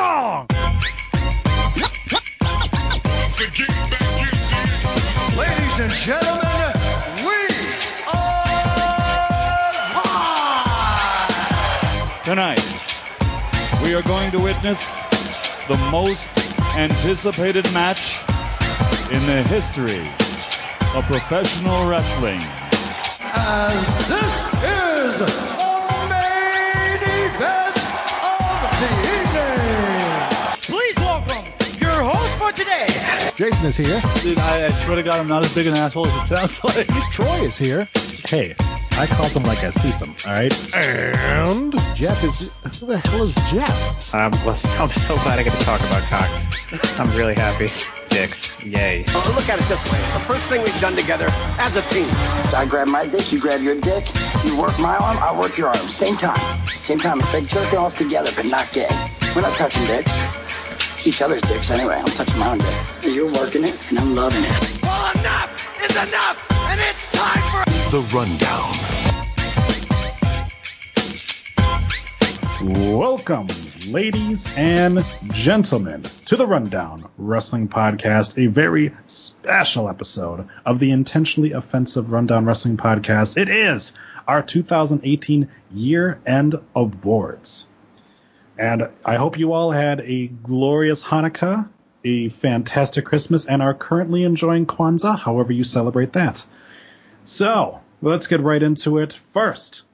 song. Ladies and gentlemen, we are live. Tonight, we are going to witness the most anticipated match in the history of professional wrestling. And this is the main event of the evening. Please welcome your host for today. Jason is here. Dude, I swear to God, I'm not as big an asshole as it sounds like. Troy is here. Hey, I call them like I see them, all right? And Jeff is... Who the hell is Jeff? I'm so glad I get to talk about cocks. I'm really happy. Dicks. Yay. Well, look at it this way. The first thing we've done together as a team. I grab my dick, you grab your dick, you work my arm, I work your arm. Same time. Same time. It's like jerking off together, but not gay. We're not touching dicks. Each other's dicks anyway. I'm touching my own dick. You're working it, and I'm loving it. Well, enough is enough, and it's time for The Rundown. Welcome, ladies and gentlemen, to The Rundown Wrestling Podcast, a very special episode of the intentionally offensive Rundown Wrestling Podcast. It is our 2018 year-end awards. And I hope you all had a glorious Hanukkah, a fantastic Christmas, and are currently enjoying Kwanzaa, however you celebrate that. So, let's get right into it. First,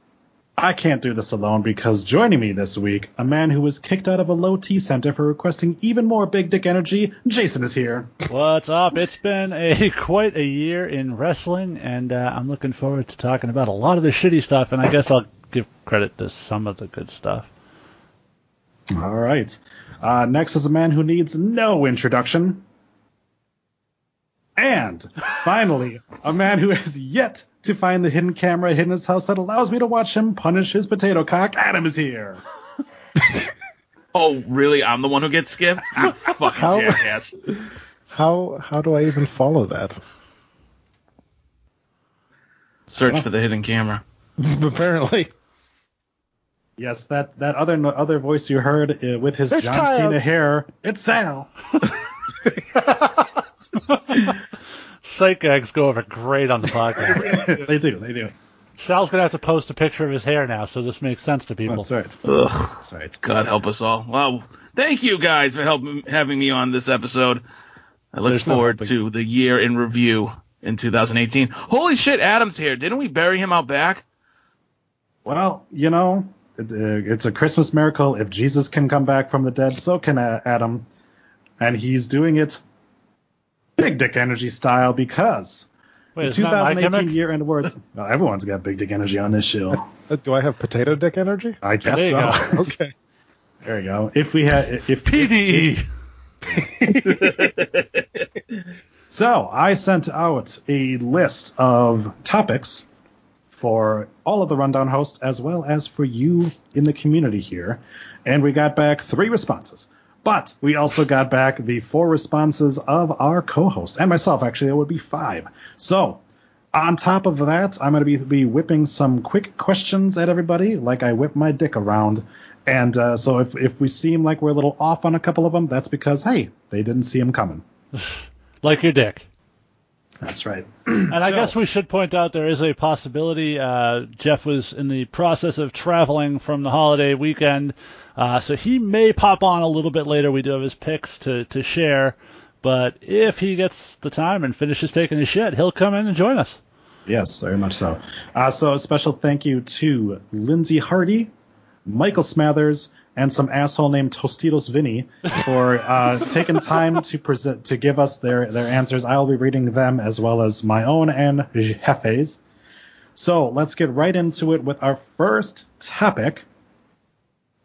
I can't do this alone because joining me this week, a man who was kicked out of a low T center for requesting even more big dick energy, Jason is here. What's up? It's been quite a year in wrestling, and I'm looking forward to talking about a lot of the shitty stuff, and I guess I'll give credit to some of the good stuff. All right. Next is a man who needs no introduction. And finally, a man who has yet to find the hidden camera hidden in his house that allows me to watch him punish his potato cock. Adam is here. Oh, really? I'm the one who gets skipped? I'm fucking jackass. How do I even follow that? Search for the hidden camera. Apparently. Yes, that other voice you heard with his it's John tired. Cena hair, it's Sal. Psych gags go over great on the podcast. They do. Sal's going to have to post a picture of his hair now, so this makes sense to people. That's right. Ugh. That's right. God help us all. Well, thank you guys for having me on this episode. I look forward to the year in review in 2018. Holy shit, Adam's here. Didn't we bury him out back? Well, you know... It's a Christmas miracle. If Jesus can come back from the dead, so can Adam. And he's doing it big dick energy style because the 2018 year end awards. Well, everyone's got big dick energy on this show. Do I have potato dick energy? I guess so. Okay. There you go. If we had... if PD! So, I sent out a list of topics for all of the Rundown hosts, as well as for you in the community here. And we got back 3 responses. But we also got back the 4 responses of our co-host, and myself, actually. It would be 5. So, on top of that, I'm going to be whipping some quick questions at everybody, like I whip my dick around. And so if we seem like we're a little off on a couple of them, that's because, hey, they didn't see him coming. Like your dick. That's right. And I guess we should point out there is a possibility. Jeff was in the process of traveling from the holiday weekend, so he may pop on a little bit later. We do have his picks to share, but if he gets the time and finishes taking his shit, he'll come in and join us. Yes, very much so. So a special thank you to Lindsay Hardy, Michael Smathers, and some asshole named Tostitos Vinny for taking time to give us their answers. I'll be reading them as well as my own and Jefe's. So let's get right into it with our first topic,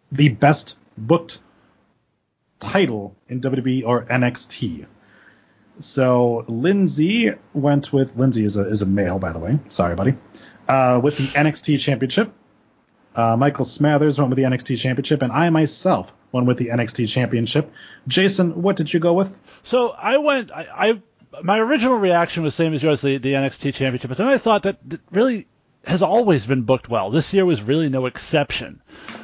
the best booked title in WWE or NXT. So Lindsay went with... Lindsay is a male, by the way. Sorry, buddy. With the NXT Championship. Michael Smathers went with the NXT Championship, and I myself went with the NXT Championship. Jason, what did you go with? So I went... my original reaction was same as yours, the NXT Championship, but then I thought that it really has always been booked well. This year was really no exception.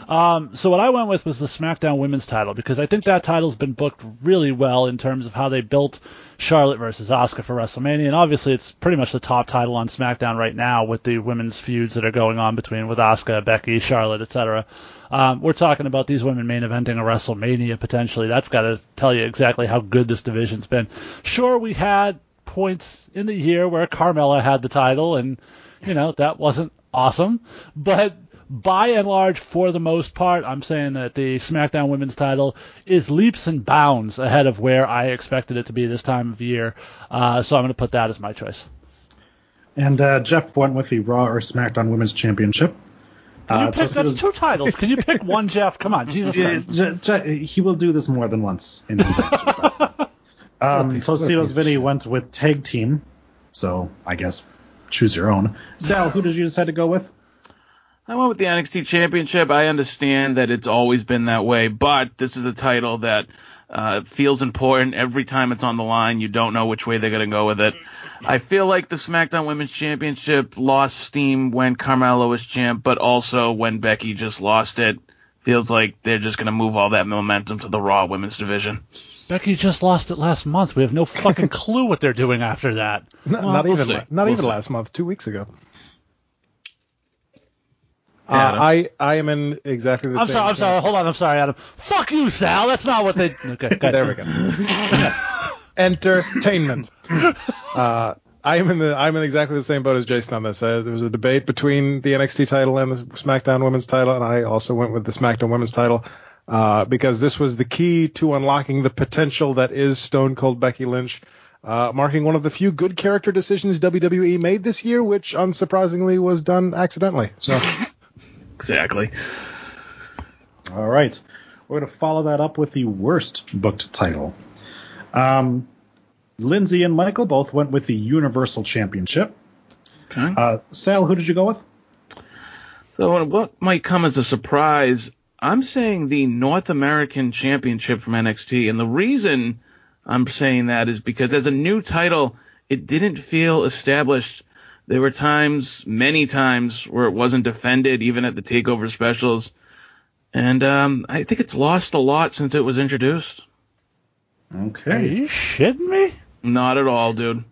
So what I went with was the SmackDown Women's title, because I think that title's been booked really well in terms of how they built Charlotte versus Asuka for WrestleMania, and obviously it's pretty much the top title on SmackDown right now with the women's feuds that are going on between with Asuka, Becky, Charlotte, etc. We're talking about these women main eventing a WrestleMania potentially. That's got to tell you exactly how good this division's been. Sure, we had points in the year where Carmella had the title, and you know that wasn't awesome, but by and large, for the most part, I'm saying that the SmackDown Women's title is leaps and bounds ahead of where I expected it to be this time of year. So I'm going to put that as my choice. And Jeff went with the Raw or SmackDown Women's Championship. That's two titles. Can you pick one, Jeff? Come on, Jesus Christ. He will do this more than once in his answer. Tosilos Vinny went with tag team. So I guess choose your own. Sal, who did you decide to go with? I went with the NXT Championship. I understand that it's always been that way, but this is a title that feels important. Every time it's on the line, you don't know which way they're going to go with it. I feel like the SmackDown Women's Championship lost steam when Carmella was champ, but also when Becky just lost it. Feels like they're just going to move all that momentum to the Raw Women's Division. Becky just lost it last month. We have no fucking clue what they're doing after that. Not even last month, 2 weeks ago. Adam. I am in exactly the same. I'm sorry. Hold on. I'm sorry, Adam. Fuck you, Sal. That's not what they. Okay, there we go. Entertainment. I'm in exactly the same boat as Jason on this. There was a debate between the NXT title and the SmackDown Women's title, and I also went with the SmackDown Women's title because this was the key to unlocking the potential that is Stone Cold Becky Lynch, marking one of the few good character decisions WWE made this year, which unsurprisingly was done accidentally. So. Exactly. All right. We're going to follow that up with the worst booked title. Lindsay and Michael both went with the Universal Championship. Okay. Sal, who did you go with? So what might come as a surprise, I'm saying the North American Championship from NXT. And the reason I'm saying that is because as a new title, it didn't feel established. There were times, many times, where it wasn't defended, even at the TakeOver specials. And I think it's lost a lot since it was introduced. Okay. Are you shitting me? Not at all, dude.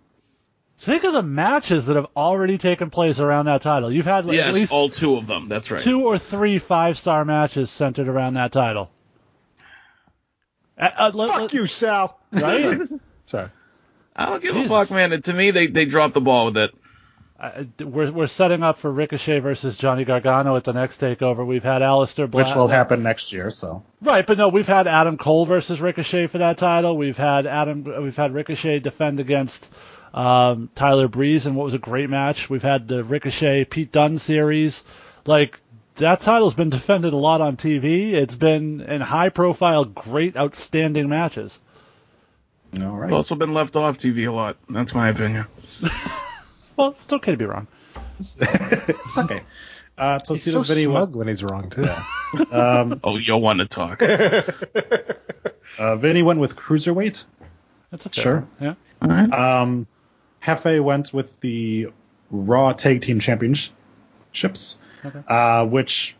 Think of the matches that have already taken place around that title. You've had at least all two of them. That's right. 2 or 3 5-star matches centered around that title. Fuck you, Sal. Right? Sorry. I don't give a fuck, man. And to me, they dropped the ball with it. We're setting up for Ricochet versus Johnny Gargano at the next takeover. We've had Aleister Black, which will happen next year. So right, but no, we've had Adam Cole versus Ricochet for that title. We've had Ricochet defend against Tyler Breeze in what was a great match. We've had the Ricochet Pete Dunne series. Like that title's been defended a lot on TV. It's been in high-profile, great, outstanding matches. All right. It's also been left off TV a lot. That's my opinion. Well, it's okay to be wrong. It's okay. He's so smug when he's wrong, too. Yeah. You'll want to talk. Vinny went with Cruiserweight. That's okay. Sure. Yeah. All right. Hefe went with the Raw Tag Team Championships, okay. Which,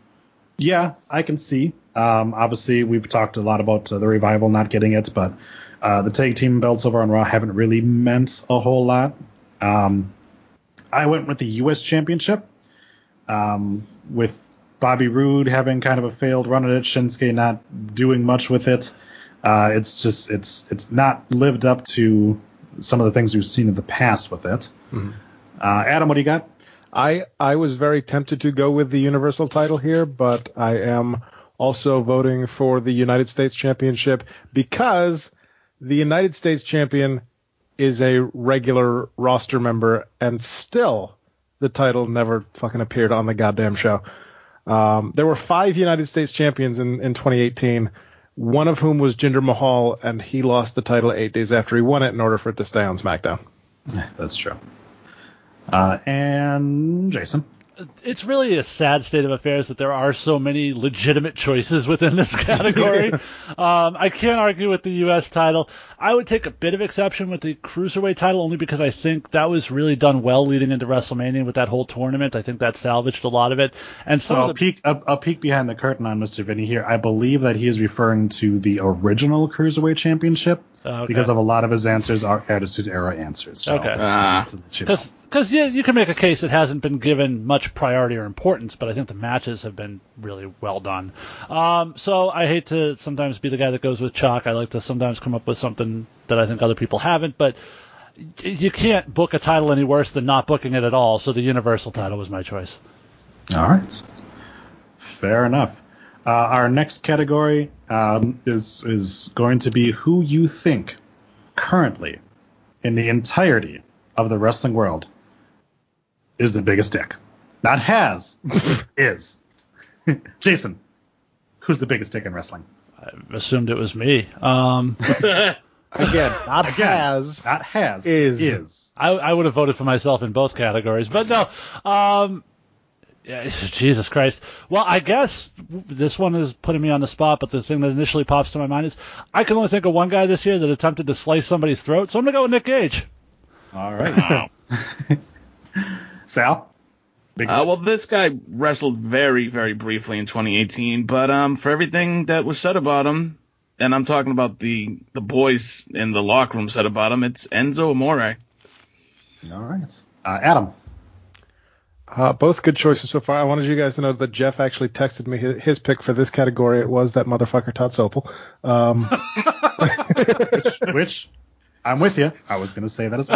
yeah, I can see. Obviously, we've talked a lot about the Revival not getting it, but the Tag Team belts over on Raw haven't really meant a whole lot. I went with the U.S. Championship, with Bobby Roode having kind of a failed run at it, Shinsuke not doing much with it. It's not lived up to some of the things we've seen in the past with it. Mm-hmm. Adam, what do you got? I was very tempted to go with the Universal title here, but I am also voting for the United States Championship because the United States champion is a regular roster member, and still the title never fucking appeared on the goddamn show. There were 5 United States champions in 2018, one of whom was Jinder Mahal, and he lost the title 8 days after he won it in order for it to stay on SmackDown. That's true. And Jason? it's really a sad state of affairs that there are so many legitimate choices within this category. I can't argue with the U.S. title. I would take a bit of exception with the Cruiserweight title only because I think that was really done well leading into WrestleMania with that whole tournament. I think that salvaged a lot of it. And so I'll peek behind the curtain on Mr. Vinny here. I believe that he is referring to the original Cruiserweight Championship because of a lot of his answers are Attitude Era answers. So, because you can make a case it hasn't been given much priority or importance, but I think the matches have been really well done. So I hate to sometimes be the guy that goes with chalk. I like to sometimes come up with something that I think other people haven't, but you can't book a title any worse than not booking it at all, so the Universal title was my choice. All right. Fair enough. Our next category is going to be who you think currently in the entirety of the wrestling world is the biggest dick. Not has, is. Jason, who's the biggest dick in wrestling? I assumed it was me. Not has, is. I would have voted for myself in both categories, but no. Yeah, Jesus Christ. Well, I guess this one is putting me on the spot, but the thing that initially pops to my mind is I can only think of one guy this year that attempted to slice somebody's throat, so I'm going to go with Nick Gage. All right. Wow. Sal? Well, this guy wrestled very, very briefly in 2018, but for everything that was said about him, and I'm talking about the boys in the locker room said about him, it's Enzo Amore. All right. Adam? Both good choices so far. I wanted you guys to know that Jeff actually texted me his pick for this category. It was that motherfucker Todd Sopel. Which I'm with you. I was going to say that as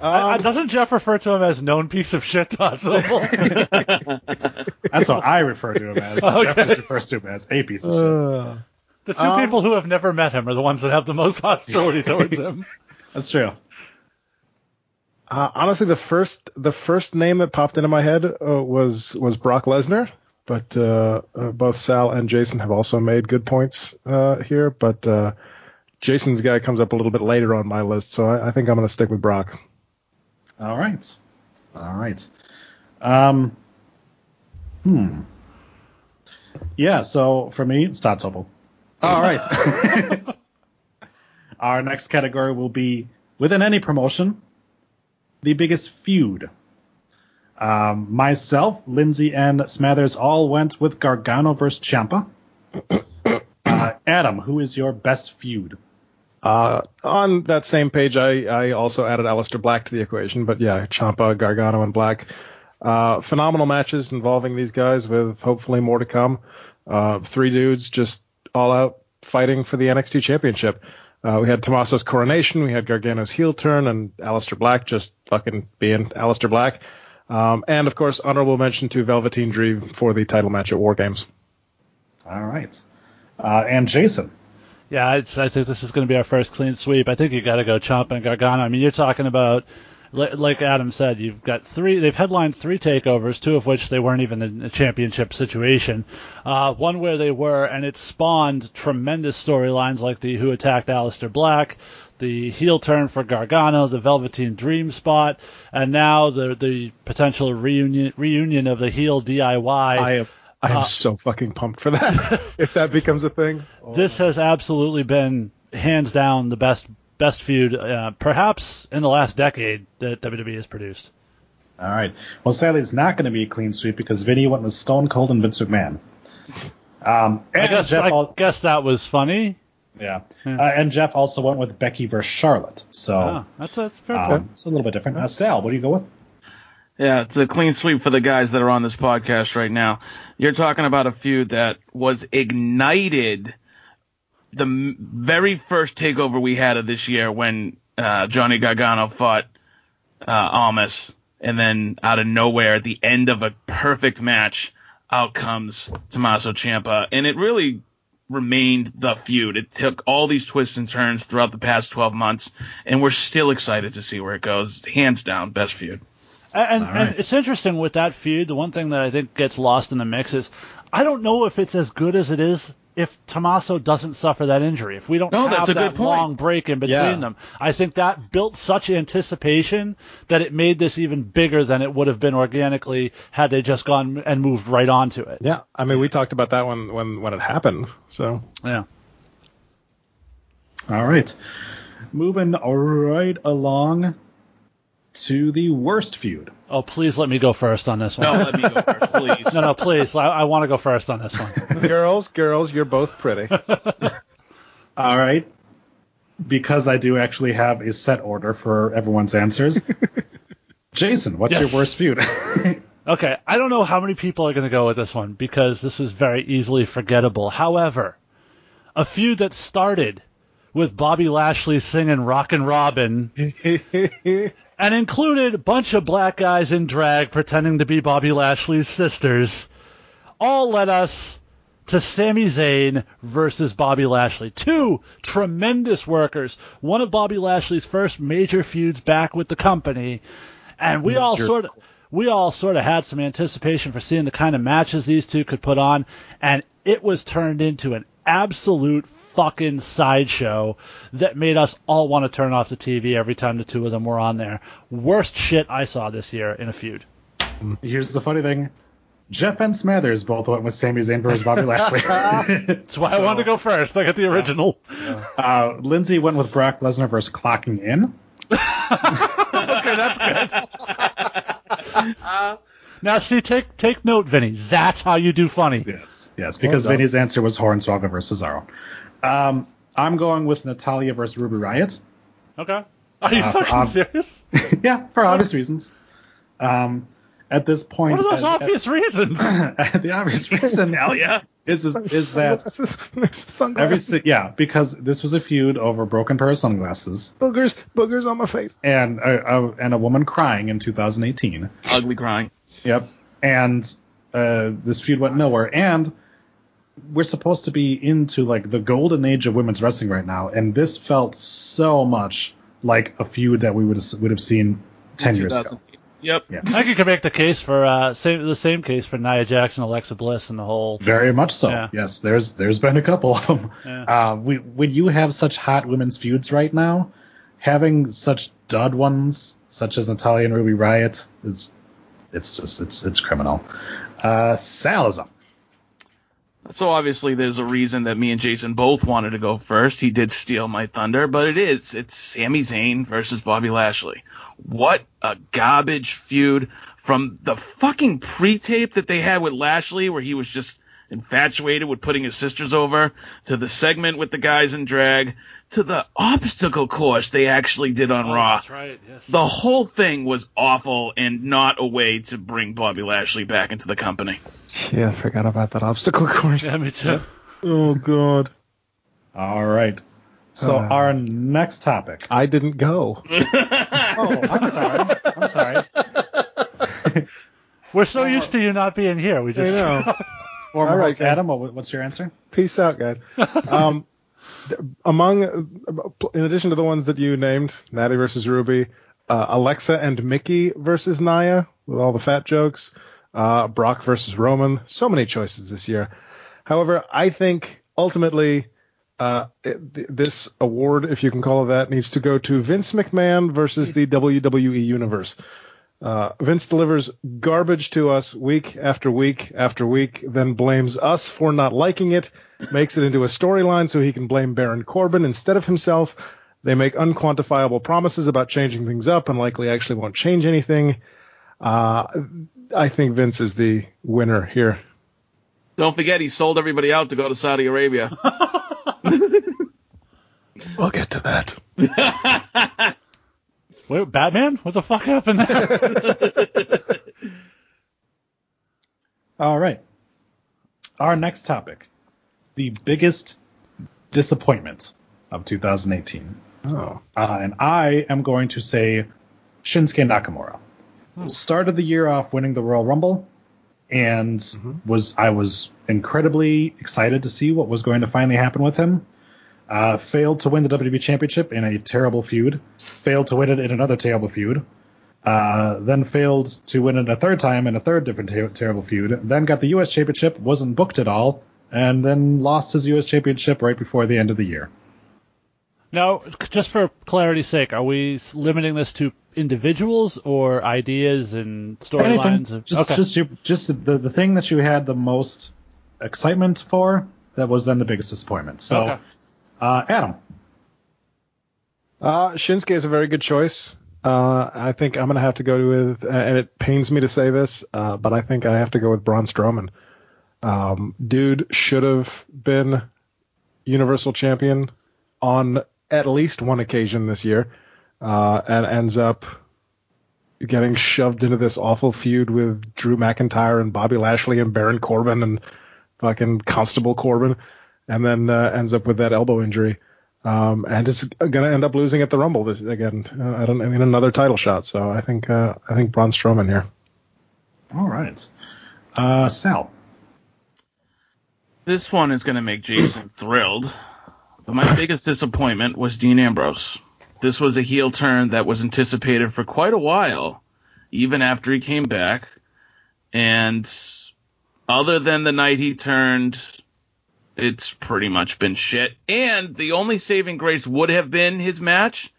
well. Doesn't Jeff refer to him as known piece of shit, Todd Sobel? That's what I refer to him as. Okay. Jeff just refers to him as a piece of shit. The two people who have never met him are the ones that have the most hostility towards him. That's true. Honestly, the first name that popped into my head was Brock Lesnar. But both Sal and Jason have also made good points here. But Jason's guy comes up a little bit later on my list, so I think I'm going to stick with Brock. All right. Yeah, so for me, it's Todd Sobel. All right. Our next category will be, within any promotion, the biggest feud. Myself, Lindsay, and Smathers all went with Gargano versus Ciampa. Adam, who is your best feud? On that same page, I also added Aleister Black to the equation, but yeah, Ciampa, Gargano, and Black. Phenomenal matches involving these guys with hopefully more to come. Three dudes just all out fighting for the NXT Championship. We had Tommaso's coronation, we had Gargano's heel turn, and Aleister Black just fucking being Aleister Black. And, of course, honorable mention to Velveteen Dream for the title match at War Games. All right. And Jason? Yeah, I think this is going to be our first clean sweep. I think you got to go Ciampa and Gargano. I mean, you're talking about, like Adam said, you've got three. They've headlined three takeovers, two of which they weren't even in a championship situation. One where they were, and it spawned tremendous storylines like the Who Attacked Aleister Black, the heel turn for Gargano, the Velveteen Dream spot, and now the potential reunion of the heel DIY. I am so fucking pumped for that, if that becomes a thing. This has absolutely been, hands down, the best feud, perhaps in the last decade, that WWE has produced. All right. Well, sadly, it's not going to be a clean sweep because Vinny went with Stone Cold and Vince McMahon. I guess that was funny. Yeah. And Jeff also went with Becky versus Charlotte. So that's a fair point. It's a little bit different. Sal, what do you go with? Yeah, it's a clean sweep for the guys that are on this podcast right now. You're talking about a feud that was ignited the very first takeover we had of this year when Johnny Gargano fought Almas. And then out of nowhere, at the end of a perfect match, out comes Tommaso Ciampa. And it really remained the feud. It took all these twists and turns throughout the past 12 months. And we're still excited to see where it goes. Hands down, best feud. And it's interesting with that feud, the one thing that I think gets lost in the mix is I don't know if it's as good as it is if Tommaso doesn't suffer that injury, if we don't have that long break in between them. I think that built such anticipation that it made this even bigger than it would have been organically had they just gone and moved right onto it. Yeah, I mean, we talked about that when it happened. So yeah. All right. Moving right along to the worst feud. Oh, please let me go first on this one. No, let me go first, please. No, please. I want to go first on this one. Girls, you're both pretty. All right. Because I do actually have a set order for everyone's answers. Jason, what's your worst feud? Okay, I don't know how many people are going to go with this one because this was very easily forgettable. However, a feud that started with Bobby Lashley singing Rockin' Robin and included a bunch of black guys in drag pretending to be Bobby Lashley's sisters, all led us to Sami Zayn versus Bobby Lashley. Two tremendous workers, one of Bobby Lashley's first major feuds back with the company, and we all sort of had some anticipation for seeing the kind of matches these two could put on, and it was turned into an absolute fucking sideshow that made us all want to turn off the TV every time the two of them were on there. Worst shit I saw this year in a feud. Here's the funny thing. Jeff and Smathers both went with Sami Zayn versus Bobby Lashley. That's why I wanted to go first. I got the original. Yeah. Lindsay went with Brock Lesnar versus Clocking In. Okay, that's good. Now, see, take note, Vinny. That's how you do funny. Yes, because Vinny's answer was Hornswoggle versus Cesaro. I'm going with Natalya versus Ruby Riott. Okay. Are you fucking serious? Yeah, for obvious reasons. At this point... What are those obvious reasons? The obvious reason, Nalia, is that... sunglasses. Because this was a feud over a broken pair of sunglasses. Boogers on my face. And a woman crying in 2018. Ugly crying. Yep, and this feud went nowhere, and we're supposed to be into, like, the golden age of women's wrestling right now, and this felt so much like a feud that we would have seen 10 years ago. Yep. Yeah. I could make the case for the same case for Nia Jackson, Alexa Bliss, and the whole... Very much so, yeah. Yes. There's been a couple of them. Yeah. When you have such hot women's feuds right now, having such dud ones, such as Natalya and Ruby Riott, is... It's criminal. Salazar. So obviously there's a reason that me and Jason both wanted to go first. He did steal my thunder, but it's Sami Zayn versus Bobby Lashley. What a garbage feud from the fucking pre-tape that they had with Lashley, where he was just infatuated with putting his sisters over, to the segment with the guys in drag, to the obstacle course they actually did on Raw. That's right, yes. The whole thing was awful and not a way to bring Bobby Lashley back into the company. Yeah, I forgot about that obstacle course. Yeah, me too. Oh, God. All right. So our next topic. I didn't go. Oh, I'm sorry. We're so used to you not being here. We just... I know. All right, Adam, what's your answer? Peace out, guys. In addition to the ones that you named, Natty versus Ruby, Alexa and Mickey versus Nia, with all the fat jokes, Brock versus Roman, so many choices this year. However, I think ultimately this award, if you can call it that, needs to go to Vince McMahon versus the WWE Universe. Vince delivers garbage to us week after week after week, then blames us for not liking it, makes it into a storyline so he can blame Baron Corbin instead of himself. They make unquantifiable promises about changing things up and likely actually won't change anything. I think Vince is the winner here. Don't forget, he sold everybody out to go to Saudi Arabia. We'll get to that. Wait, Batman? What the fuck happened there? All right. Our next topic. The biggest disappointment of 2018. Oh. And I am going to say Shinsuke Nakamura. Oh. Started the year off winning the Royal Rumble, and I was incredibly excited to see what was going to finally happen with him. Failed to win the WWE Championship in a terrible feud. Failed to win it in another terrible feud. Then failed to win it a third time in a third different terrible feud. Then got the U.S. Championship, wasn't booked at all, and then lost his U.S. Championship right before the end of the year. Now, just for clarity's sake, are we limiting this to individuals or ideas and storylines? Just the thing that you had the most excitement for that was then the biggest disappointment. So, okay. Adam. Shinsuke is a very good choice. I think I'm going to have to go with, and it pains me to say this, but I think I have to go with Braun Strowman. Dude should have been Universal Champion on at least one occasion this year, and ends up getting shoved into this awful feud with Drew McIntyre and Bobby Lashley and Baron Corbin and fucking Constable Corbin, and then ends up with that elbow injury. And it's going to end up losing at the Rumble this again. Another title shot. So I think Braun Strowman here. All right. Sal. This one is going to make Jason thrilled. But my biggest disappointment was Dean Ambrose. This was a heel turn that was anticipated for quite a while, even after he came back. And other than the night he turned, it's pretty much been shit. And the only saving grace would have been his match,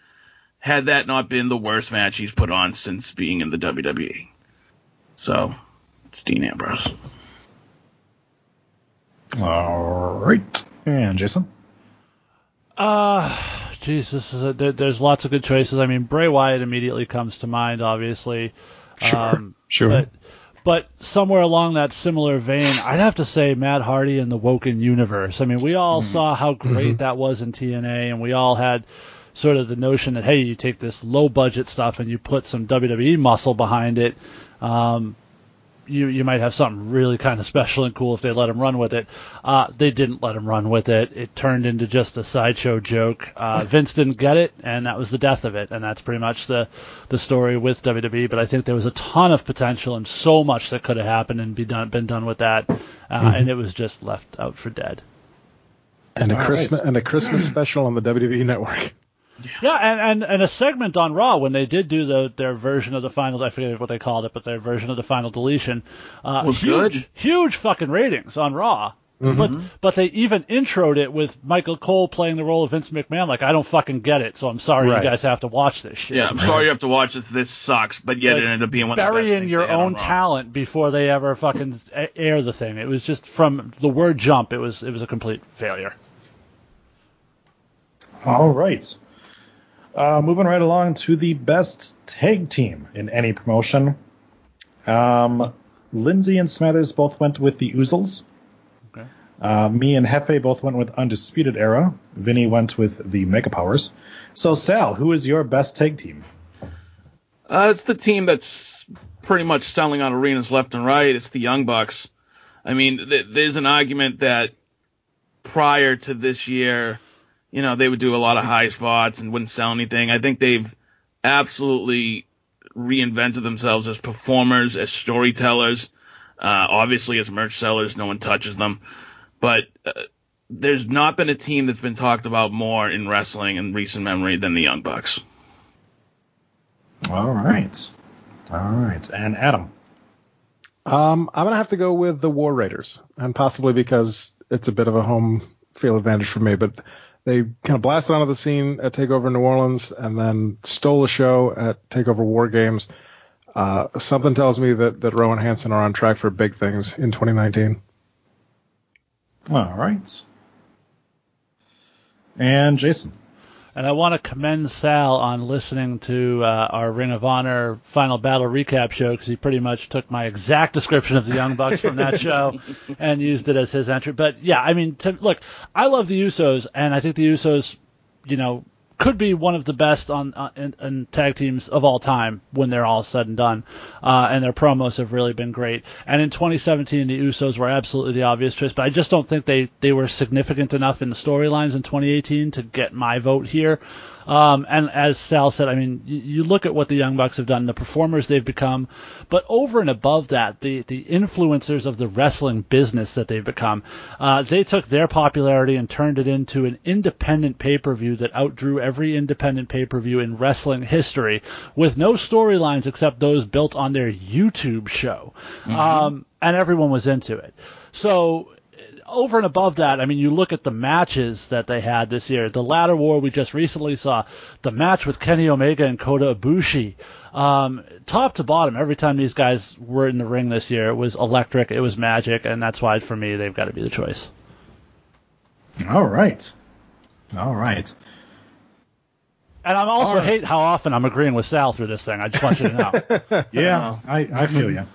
had that not been the worst match he's put on since being in the WWE. So, it's Dean Ambrose. All right. And Jason? There's lots of good choices. I mean, Bray Wyatt immediately comes to mind, obviously. Sure. But somewhere along that similar vein, I'd have to say Matt Hardy and the Woken Universe. I mean, we all saw how great that was in TNA, and we all had sort of the notion that, hey, you take this low-budget stuff and you put some WWE muscle behind it, you might have something really kind of special and cool if they let him run with it. They didn't let him run with it. It turned into just a sideshow joke. Vince didn't get it, and that was the death of it, and that's pretty much the story with WWE. But I think there was a ton of potential and so much that could have happened and been done with that, and it was just left out for dead. And a Christmas special on the WWE Network. Yeah, and a segment on Raw when they did do their version of the final, I forget what they called it, but their version of the final deletion. Huge fucking ratings on Raw. Mm-hmm. But they even introed it with Michael Cole playing the role of Vince McMahon, like, I don't fucking get it, so I'm sorry you guys have to watch this shit. Yeah, I'm sorry you have to watch this. This sucks, but yet it ended up being one of the best things. Burying your own talent before they ever fucking air the thing. It was just from the word jump, it was a complete failure. All right. Moving right along to the best tag team in any promotion. Lindsay and Smathers both went with the Usos. Okay. Me and Hefe both went with Undisputed Era. Vinny went with the Mega Powers. So, Sal, who is your best tag team? It's the team that's pretty much selling on arenas left and right. It's the Young Bucks. I mean, there's an argument that prior to this year, you know, they would do a lot of high spots and wouldn't sell anything. I think they've absolutely reinvented themselves as performers, as storytellers, obviously as merch sellers. No one touches them. But there's not been a team that's been talked about more in wrestling in recent memory than the Young Bucks. All right. And Adam? I'm going to have to go with the War Raiders, and possibly because it's a bit of a home field advantage for me, but they kind of blasted onto the scene at TakeOver New Orleans and then stole the show at TakeOver War Games. Something tells me that Rowan Hansen are on track for big things in 2019. All right. And Jason. And I want to commend Sal on listening to our Ring of Honor Final Battle recap show, because he pretty much took my exact description of the Young Bucks from that show and used it as his entry. But, yeah, I mean, look, I love the Usos, and I think the Usos, you know, could be one of the best in tag teams of all time when they're all said and done. And their promos have really been great. And in 2017, the Usos were absolutely the obvious choice, but I just don't think they were significant enough in the storylines in 2018 to get my vote here. And as Sal said, I mean, you look at what the Young Bucks have done, the performers they've become, but over and above that, the influencers of the wrestling business that they've become. They took their popularity and turned it into an independent pay-per-view that outdrew every independent pay-per-view in wrestling history, with no storylines except those built on their YouTube show. And everyone was into it. So over and above that, I mean, you look at the matches that they had this year. The Ladder War we just recently saw, the match with Kenny Omega and Kota Ibushi. Top to bottom, every time these guys were in the ring this year, it was electric, it was magic, and that's why, for me, they've got to be the choice. All right. And I also hate how often I'm agreeing with Sal through this thing. I just want you to know. Yeah, I feel you.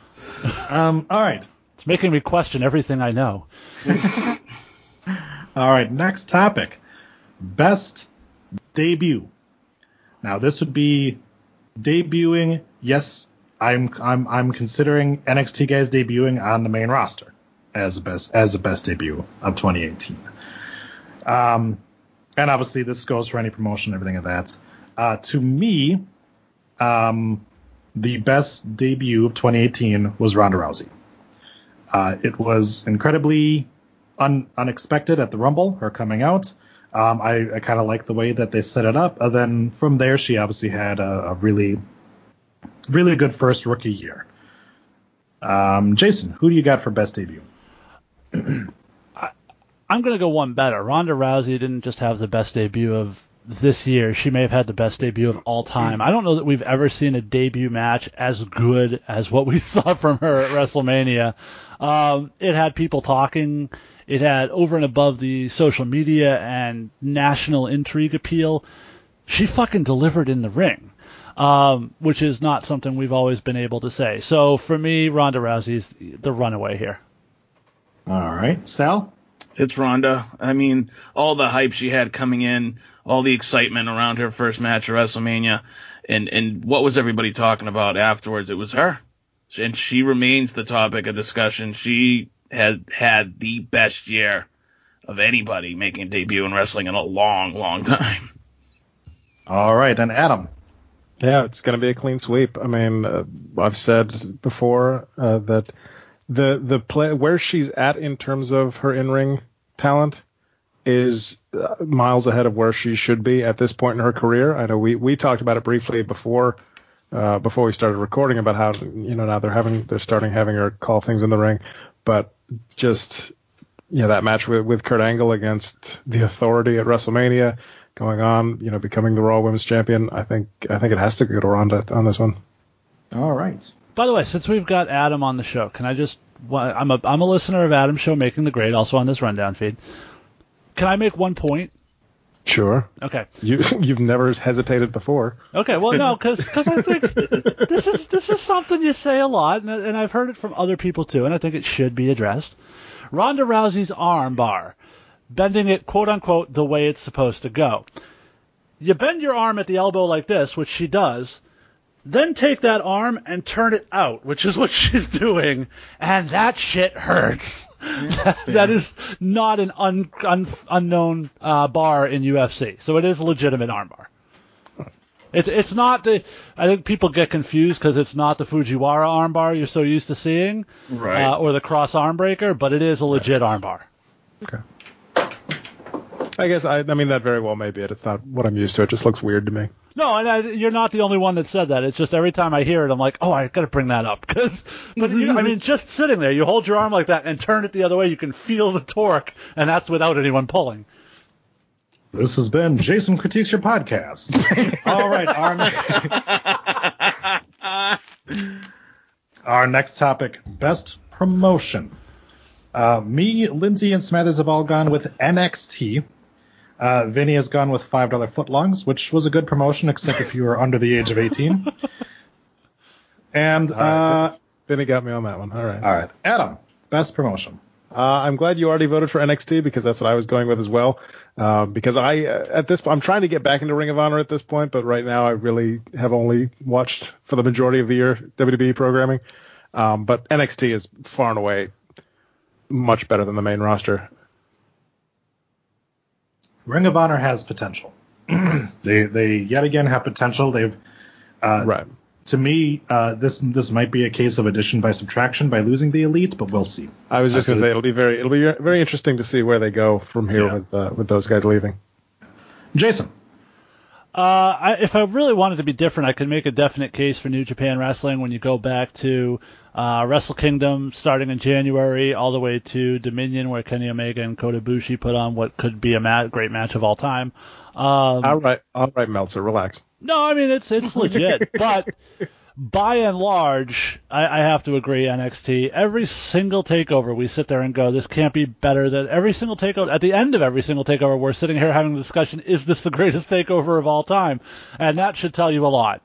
All right. It's making me question everything I know. All right, next topic. Best debut. Now, this would be debuting. Yes, I'm considering NXT guys debuting on the main roster as the best debut of 2018. And obviously, this goes for any promotion, everything of that. To me, the best debut of 2018 was Ronda Rousey. It was incredibly unexpected at the Rumble, her coming out. I kind of like the way that they set it up. And then from there, she obviously had a really, really good first rookie year. Jason, who do you got for best debut? I'm going to go one better. Ronda Rousey didn't just have the best debut of this year. She may have had the best debut of all time. I don't know that we've ever seen a debut match as good as what we saw from her at WrestleMania. It had people talking. It had over and above the social media and national intrigue appeal. She fucking delivered in the ring, which is not something we've always been able to say. So for me, Ronda Rousey is the runaway here. All right. Sal? It's Ronda. I mean, all the hype she had coming in, all the excitement around her first match at WrestleMania, and what was everybody talking about afterwards? It was her. And she remains the topic of discussion. She has had the best year of anybody making a debut in wrestling in a long, long time. All right, and Adam. Yeah, it's going to be a clean sweep. I mean, I've said before that the play where she's at in terms of her in-ring talent is miles ahead of where she should be at this point in her career. I know we talked about it briefly before we started recording about how, you know, now they're starting having her call things in the ring, but just, you know, that match with Kurt Angle against the Authority at WrestleMania going on, you know, becoming the Raw Women's Champion. I think it has to go to Ronda on this one. All right. By the way, since we've got Adam on the show, can I just – I'm a listener of Adam's show, Making the Grade, also on this rundown feed. Can I make one point? Sure. Okay. You've never hesitated before. Okay, well, no, because I think this is something you say a lot, and I've heard it from other people too, and I think it should be addressed. Ronda Rousey's arm bar, bending it, quote-unquote, the way it's supposed to go. You bend your arm at the elbow like this, which she does. Then take that arm and turn it out, which is what she's doing, and that shit hurts. Yeah, that is not an unknown bar in UFC, so it is a legitimate arm bar. It's not the. I think people get confused because it's not the Fujiwara arm bar you're so used to seeing, right? Or the cross arm breaker, but it is a legit arm bar. Okay. I guess, I mean, that very well may be it. It's not what I'm used to. It just looks weird to me. No, and you're not the only one that said that. It's just every time I hear it, I'm like, oh, I've got to bring that up. Because just sitting there, you hold your arm like that and turn it the other way, you can feel the torque, and that's without anyone pulling. This has been Jason Critiques Your Podcast. All right, our next topic, best promotion. Me, Lindsay, and Smathers have all gone with NXT. Vinny has gone with $5 footlongs, which was a good promotion, except if you were under the age of 18. And right. Vinny got me on that one. All right. Adam, best promotion. I'm glad you already voted for NXT because that's what I was going with as well. Because I'm trying to get back into Ring of Honor at this point, but right now I really have only watched for the majority of the year WWE programming. But NXT is far and away much better than the main roster. Ring of Honor has potential. They yet again have potential. They've right. To me, this might be a case of addition by subtraction by losing the Elite, but we'll see. I was just going to say it'll be very interesting to see where they go from here with those guys leaving. Jason, If I really wanted to be different, I could make a definite case for New Japan Wrestling when you go back to Wrestle Kingdom starting in January all the way to Dominion, where Kenny Omega and Kota Ibushi put on what could be a great match of all time. All right, Meltzer, relax. No, I mean, it's legit, but by and large, I have to agree, NXT. Every single takeover, we sit there and go, this can't be better than every single takeover. At the end of every single takeover, we're sitting here having a discussion, is this the greatest takeover of all time? And that should tell you a lot.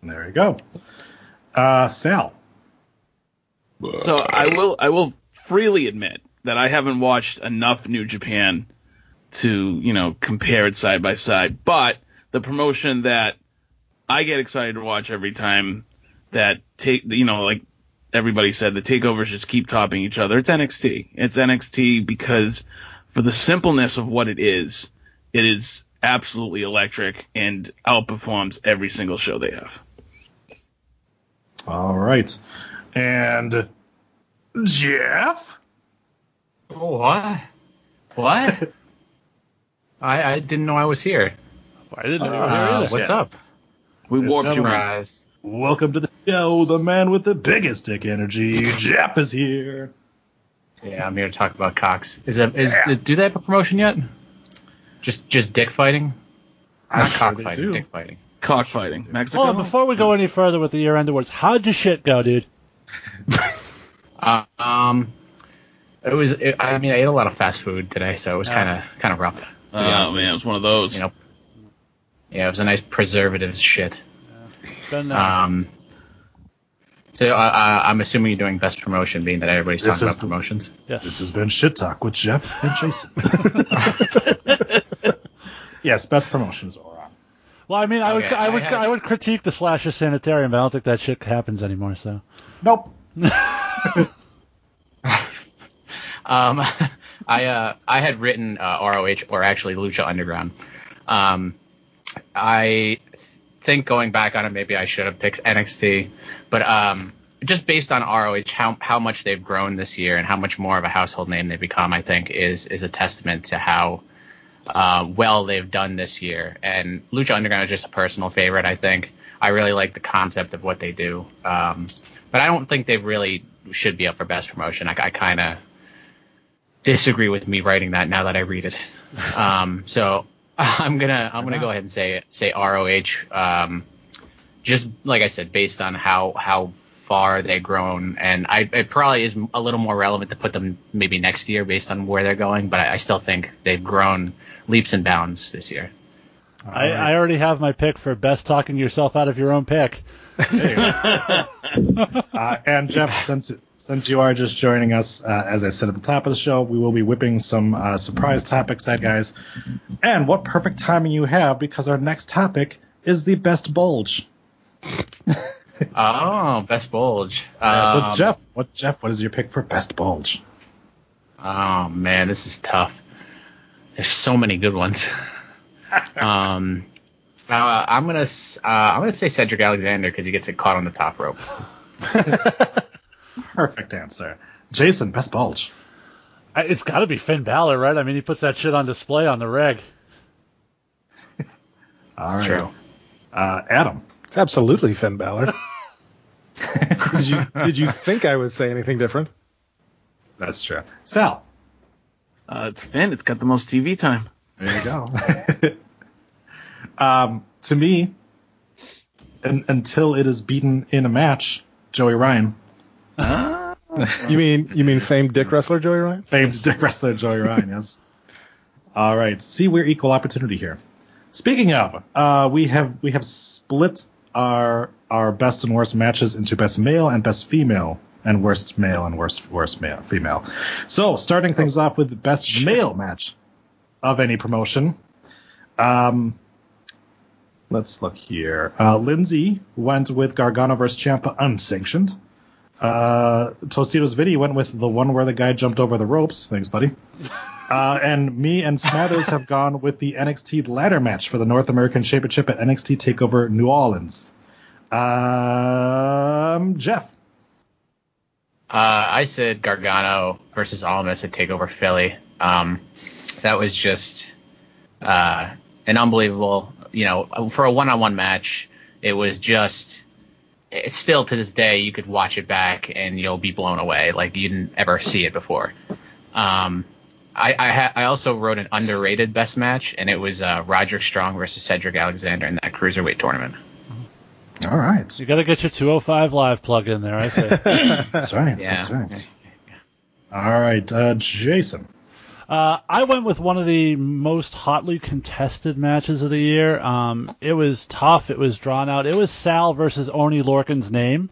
There you go. Sal. So I will freely admit that I haven't watched enough New Japan to, compare it side by side, but the promotion that I get excited to watch every time that like everybody said, the takeovers just keep topping each other. It's NXT. It's NXT because for the simpleness of what it is absolutely electric and outperforms every single show they have. All right. And Jeff? What? I didn't know I was here. I didn't know you were here either. What's up? We warped you guys. Welcome to the show. The man with the biggest dick energy, Jap, is here. Yeah, I'm here to talk about cocks. Do they have a promotion yet? Just dick fighting? Not cock fighting, dick fighting. Cock fighting. Mexico. Well, before we go any further with the year-end awards, how'd your shit go, dude? I ate a lot of fast food today, so it was kind of rough. Oh man, it was one of those. Yeah, it was a nice preservatives shit. Yeah. So I'm assuming you're doing best promotion, being that everybody's talking about promotions. Yes. This has been Shit Talk with Jeff and Jason. Yes, best promotions are on. Well, I mean, I would critique the Slasher Sanitarium, but I don't think that shit happens anymore. So. Nope. I had written ROH, or actually Lucha Underground. I think going back on it, maybe I should have picked NXT, but just based on ROH, how much they've grown this year and how much more of a household name they've become, I think is a testament to how well they've done this year. And Lucha Underground is just a personal favorite, I think. I really like the concept of what they do, but I don't think they really should be up for best promotion. I kind of disagree with me writing that now that I read it. So. I'm gonna go ahead and say ROH. Just like I said, based on how far they've grown, and it probably is a little more relevant to put them maybe next year based on where they're going. But I still think they've grown leaps and bounds this year. I already have my pick for best talking yourself out of your own pick. There you go. And Jeff, since you are just joining us, as I said at the top of the show, we will be whipping some surprise topics at guys. And what perfect timing you have, because our next topic is the best bulge. Oh, best bulge. So Jeff, what is your pick for best bulge? Oh man, this is tough. There's so many good ones. I'm gonna say Cedric Alexander because he gets it caught on the top rope. Perfect answer, Jason. Best bulge. It's got to be Finn Balor, right? I mean, he puts that shit on display on the reg. All right, true. Adam, it's absolutely Finn Balor. Did you think I would say anything different? That's true. Sal, it's Finn. It's got the most TV time. There you go. To me, until it is beaten in a match, Joey Ryan. You mean famed dick wrestler Joey Ryan? Famed dick wrestler Joey Ryan, yes. All right. See, we're equal opportunity here. Speaking of, we have split our best and worst matches into best male and best female and worst male and worst male female. So starting things off with the best male match of any promotion. Let's look here. Lindsay went with Gargano versus Ciampa unsanctioned. Tostitos Vinny went with the one where the guy jumped over the ropes. Thanks, buddy. And me and Smathers have gone with the NXT ladder match for the North American Championship at NXT TakeOver New Orleans. Jeff. I said Gargano versus Almas at TakeOver Philly. That was just... an unbelievable, you know, for a one-on-one match. It was just, it's still to this day, you could watch it back and you'll be blown away. Like you didn't ever see it before. I also wrote an underrated best match, and it was Roderick Strong versus Cedric Alexander in that Cruiserweight tournament. All right. So you got to get your 205 Live plug in there, I say. That's right. Yeah. That's right. All right, Jason. I went with one of the most hotly contested matches of the year. It was tough. It was drawn out. It was Sal versus Oney Lorcan's name.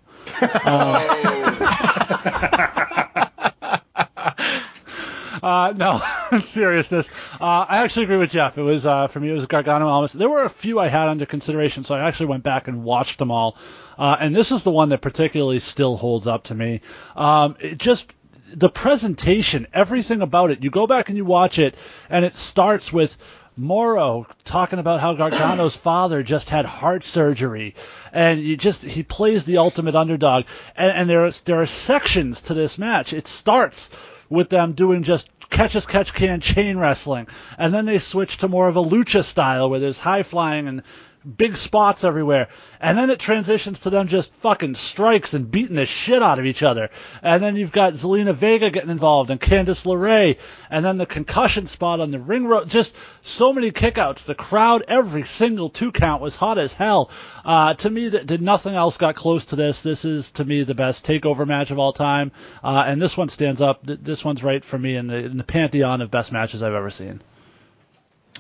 No, in seriousness. I actually agree with Jeff. It was for me, it was Gargano Almas. There were a few I had under consideration, so I actually went back and watched them all. And this is the one that particularly still holds up to me. It just... the presentation, everything about it, you go back and you watch it, and it starts with Moro talking about how Gargano's father just had heart surgery, and he plays the ultimate underdog, and there are sections to this match. It starts with them doing just catch-as-catch-can chain wrestling, and then they switch to more of a lucha style where there's high-flying and big spots everywhere, and then it transitions to them just fucking strikes and beating the shit out of each other, and then you've got Zelina Vega getting involved and Candice LeRae, and then the concussion spot on the ring road, just so many kickouts. The crowd, every single two count was hot as hell. To me, nothing else got close to this. This is, to me, the best takeover match of all time, and this one stands up. This one's right for me in the pantheon of best matches I've ever seen.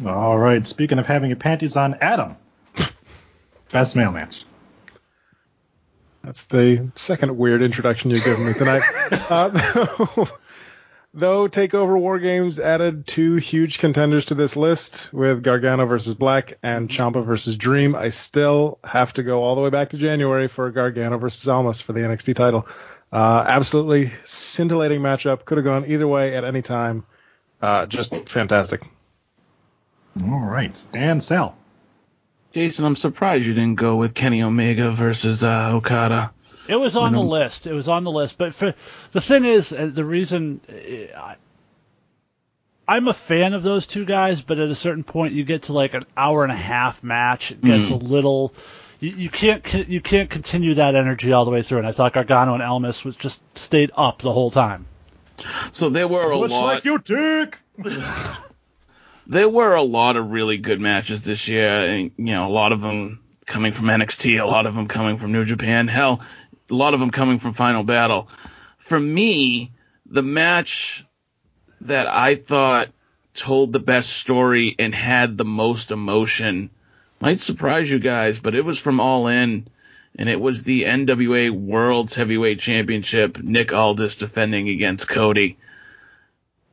All right, speaking of having your panties on, Adam. Best male match. That's the second weird introduction you've given me tonight. Though TakeOver War Games added two huge contenders to this list with Gargano versus Black and Ciampa versus Dream, I still have to go all the way back to January for Gargano versus Almas for the NXT title. Absolutely scintillating matchup. Could have gone either way at any time. Just fantastic. All right. And Sal. Jason, I'm surprised you didn't go with Kenny Omega versus Okada. It was on the list. It was on the list. But the thing is, the reason I'm a fan of those two guys, but at a certain point you get to like an hour and a half match. It gets a little... You can't continue that energy all the way through. And I thought Gargano and Almas was just stayed up the whole time. So there were a lot... Looks like you, dick! There were a lot of really good matches this year, and, you know, a lot of them coming from NXT, a lot of them coming from New Japan, hell, a lot of them coming from Final Battle. For me, the match that I thought told the best story and had the most emotion might surprise you guys, but it was from All In, and it was the NWA World's Heavyweight Championship, Nick Aldis defending against Cody.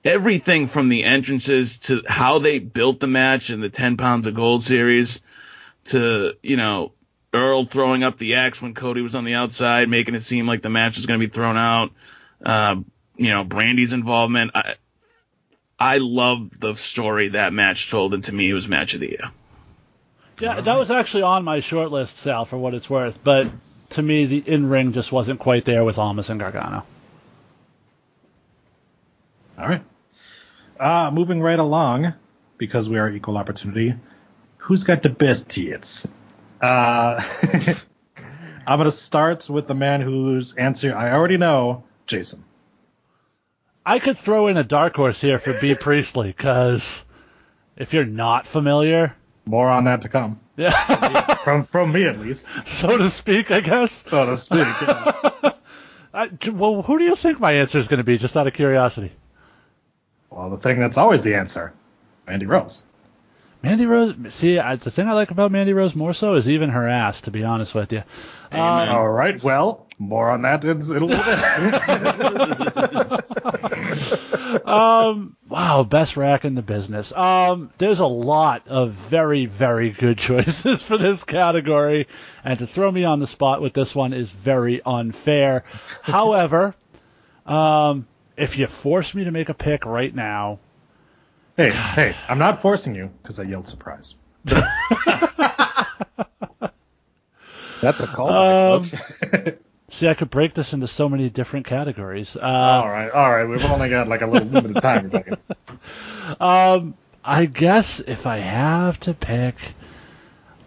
Everything from the entrances to how they built the match in the 10 pounds of gold series to, you know, Earl throwing up the axe when Cody was on the outside, making it seem like the match was going to be thrown out. You know, Brandy's involvement. I love the story that match told, and to me, it was match of the year. Yeah, that was actually on my short list, Sal, for what it's worth. But to me, the in-ring just wasn't quite there with Almas and Gargano. All right. Moving right along, because we are equal opportunity, who's got the best tits? I'm going to start with the man whose answer I already know, Jason. I could throw in a dark horse here for B. Priestley, because if you're not familiar... More on that to come. Yeah. From me, at least. So to speak, I guess. So to speak, yeah. Well, who do you think my answer is going to be, just out of curiosity? Well, the thing that's always the answer, Mandy Rose. Mandy Rose, see, the thing I like about Mandy Rose more so is even her ass, to be honest with you. All right, well, more on that in a little bit. Wow, best rack in the business. There's a lot of very, very good choices for this category, and to throw me on the spot with this one is very unfair. However, if you force me to make a pick right now... Hey, I'm not forcing you, because I yelled surprise. That's a callback, folks. See, I could break this into so many different categories. All right. We've only got like a little bit of time. I guess if I have to pick,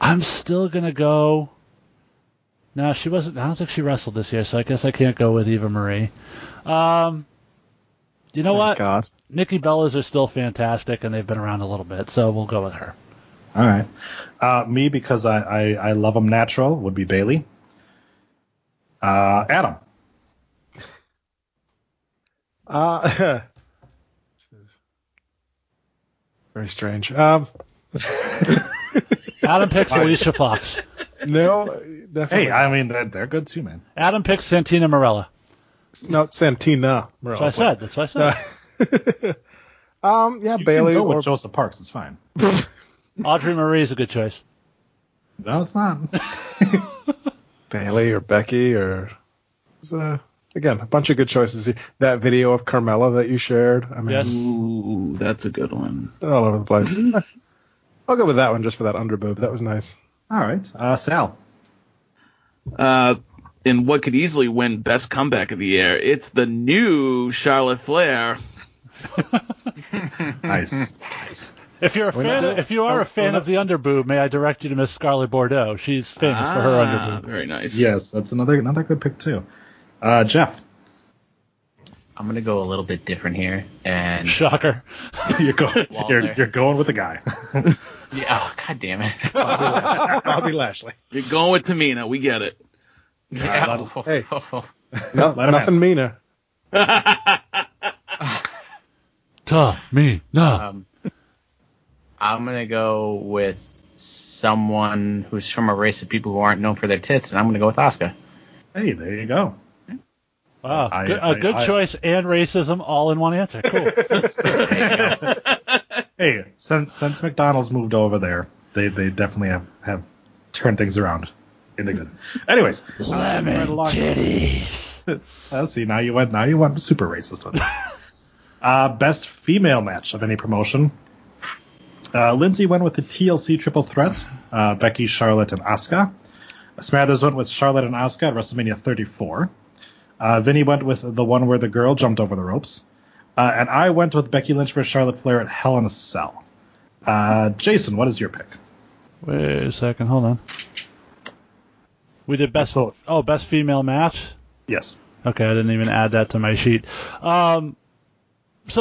I'm still going to go. No, she wasn't. I don't think she wrestled this year, so I guess I can't go with Eva Marie. You know what? God. Nikki Bellas are still fantastic, and they've been around a little bit, so we'll go with her. All right. Me, because I love them natural, would be Bayley. Adam. Very strange. Adam picks Alicia Fox. No, definitely. Hey, I mean, they're good too, man. Adam picks Santina Morella. No, Santina Morella. That's what I said. Yeah, you Bayley. Can go with Joseph Parks. It's fine. Audrey Marie is a good choice. No, it's not. Bayley or Becky or again a bunch of good choices. That video of Carmella that you shared. I mean, yes. Ooh, that's a good one. They're all over the place. I'll go with that one just for that underboob. That was nice. All right, Sal. In what could easily win best comeback of the year, it's the new Charlotte Flair. Nice. If you are a fan of the underboob, may I direct you to Miss Scarlett Bordeaux? She's famous for her underboob. Very nice. Yes, that's another good pick too. Jeff, I'm gonna go a little bit different here, and shocker, you're going with the guy. Yeah, oh, God damn it, Bobby Lashley. You're going with Tamina. We get it. Nothing meaner. I'm going to go with someone who's from a race of people who aren't known for their tits, and I'm going to go with Asuka. Hey, there you go. Wow, good choice and racism all in one answer. Cool. Hey, since McDonald's moved over there, they definitely have turned things around in the good. Anyways. Lemon titties. Let's see, now you went super racist with that. Best female match of any promotion. Lindsay went with the TLC triple threat, Becky, Charlotte, and Asuka. Smathers went with Charlotte and Asuka at WrestleMania 34. Vinny went with the one where the girl jumped over the ropes. And I went with Becky Lynch versus Charlotte Flair at Hell in a Cell. Jason, what is your pick? Wait a second, hold on. We did best female match? Yes. Okay, I didn't even add that to my sheet. So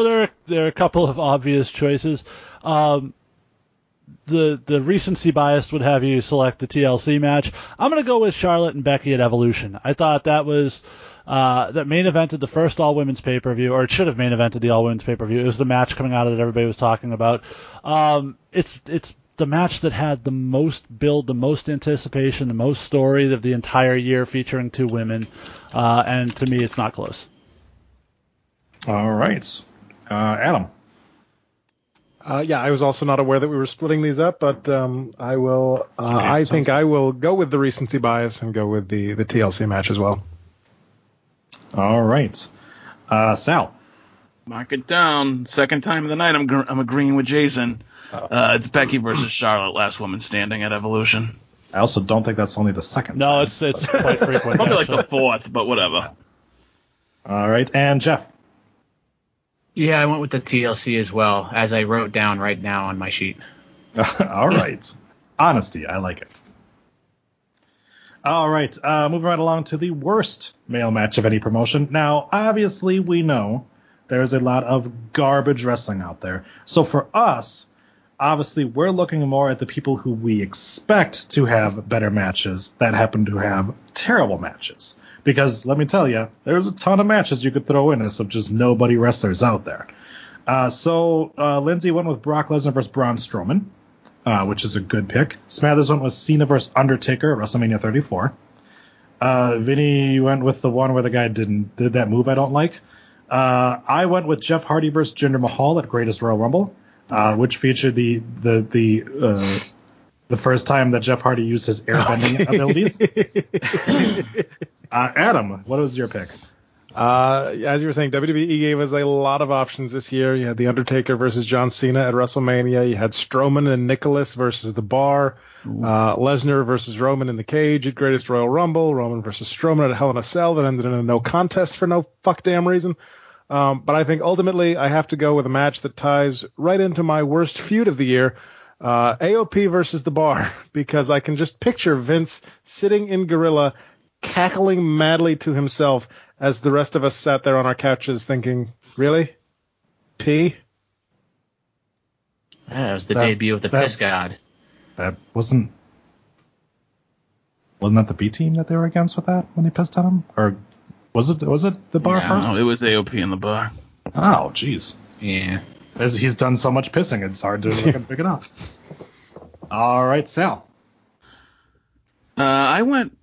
there are a couple of obvious choices. The recency bias would have you select the TLC match. I'm going to go with Charlotte and Becky at Evolution. I thought that was that main evented the first all-women's pay-per-view, or it should have main evented the all-women's pay-per-view. It was the match coming out of it that everybody was talking about. It's the match that had the most build, the most anticipation, the most story of the entire year featuring two women. And to me, it's not close. All right. Adam. Yeah, I was also not aware that we were splitting these up, but I will. Okay, I think I will go with the recency bias and go with the TLC match as well. All right, Sal. Mark it down. Second time of the night, I'm agreeing with Jason. It's Becky versus Charlotte, last woman standing at Evolution. I also don't think that's only the second. No, time. it's quite frequent. Probably actually. Like the fourth, but whatever. All right, and Jeff. Yeah, I went with the TLC as well, as I wrote down right now on my sheet. All right. Honesty, I like it. All right, moving right along to the worst male match of any promotion. Now, obviously, we know there is a lot of garbage wrestling out there. So for us, obviously, we're looking more at the people who we expect to have better matches that happen to have terrible matches. Because, let me tell you, there's a ton of matches you could throw in as of just nobody wrestlers out there. So Lindsay went with Brock Lesnar versus Braun Strowman, which is a good pick. Smathers went with Cena versus Undertaker at WrestleMania 34. Vinny went with the one where the guy did that move I don't like. I went with Jeff Hardy versus Jinder Mahal at Greatest Royal Rumble, which featured the first time that Jeff Hardy used his airbending abilities. Adam, what was your pick? As you were saying, WWE gave us a lot of options this year. You had The Undertaker versus John Cena at WrestleMania. You had Strowman and Nicholas versus The Bar. Lesnar versus Roman in the cage at Greatest Royal Rumble. Roman versus Strowman at Hell in a Cell that ended in a no contest for no fuck damn reason. But I think ultimately I have to go with a match that ties right into my worst feud of the year, AOP versus The Bar, because I can just picture Vince sitting in Gorilla cackling madly to himself as the rest of us sat there on our couches thinking, really? P? That was the debut of the Piss God. That wasn't that the B team that they were against with that when they pissed on him? Or was it The Bar first? No, it was AOP and The Bar. Oh, jeez. Yeah. As he's done so much pissing, it's hard to pick it up. All right, Sal. I went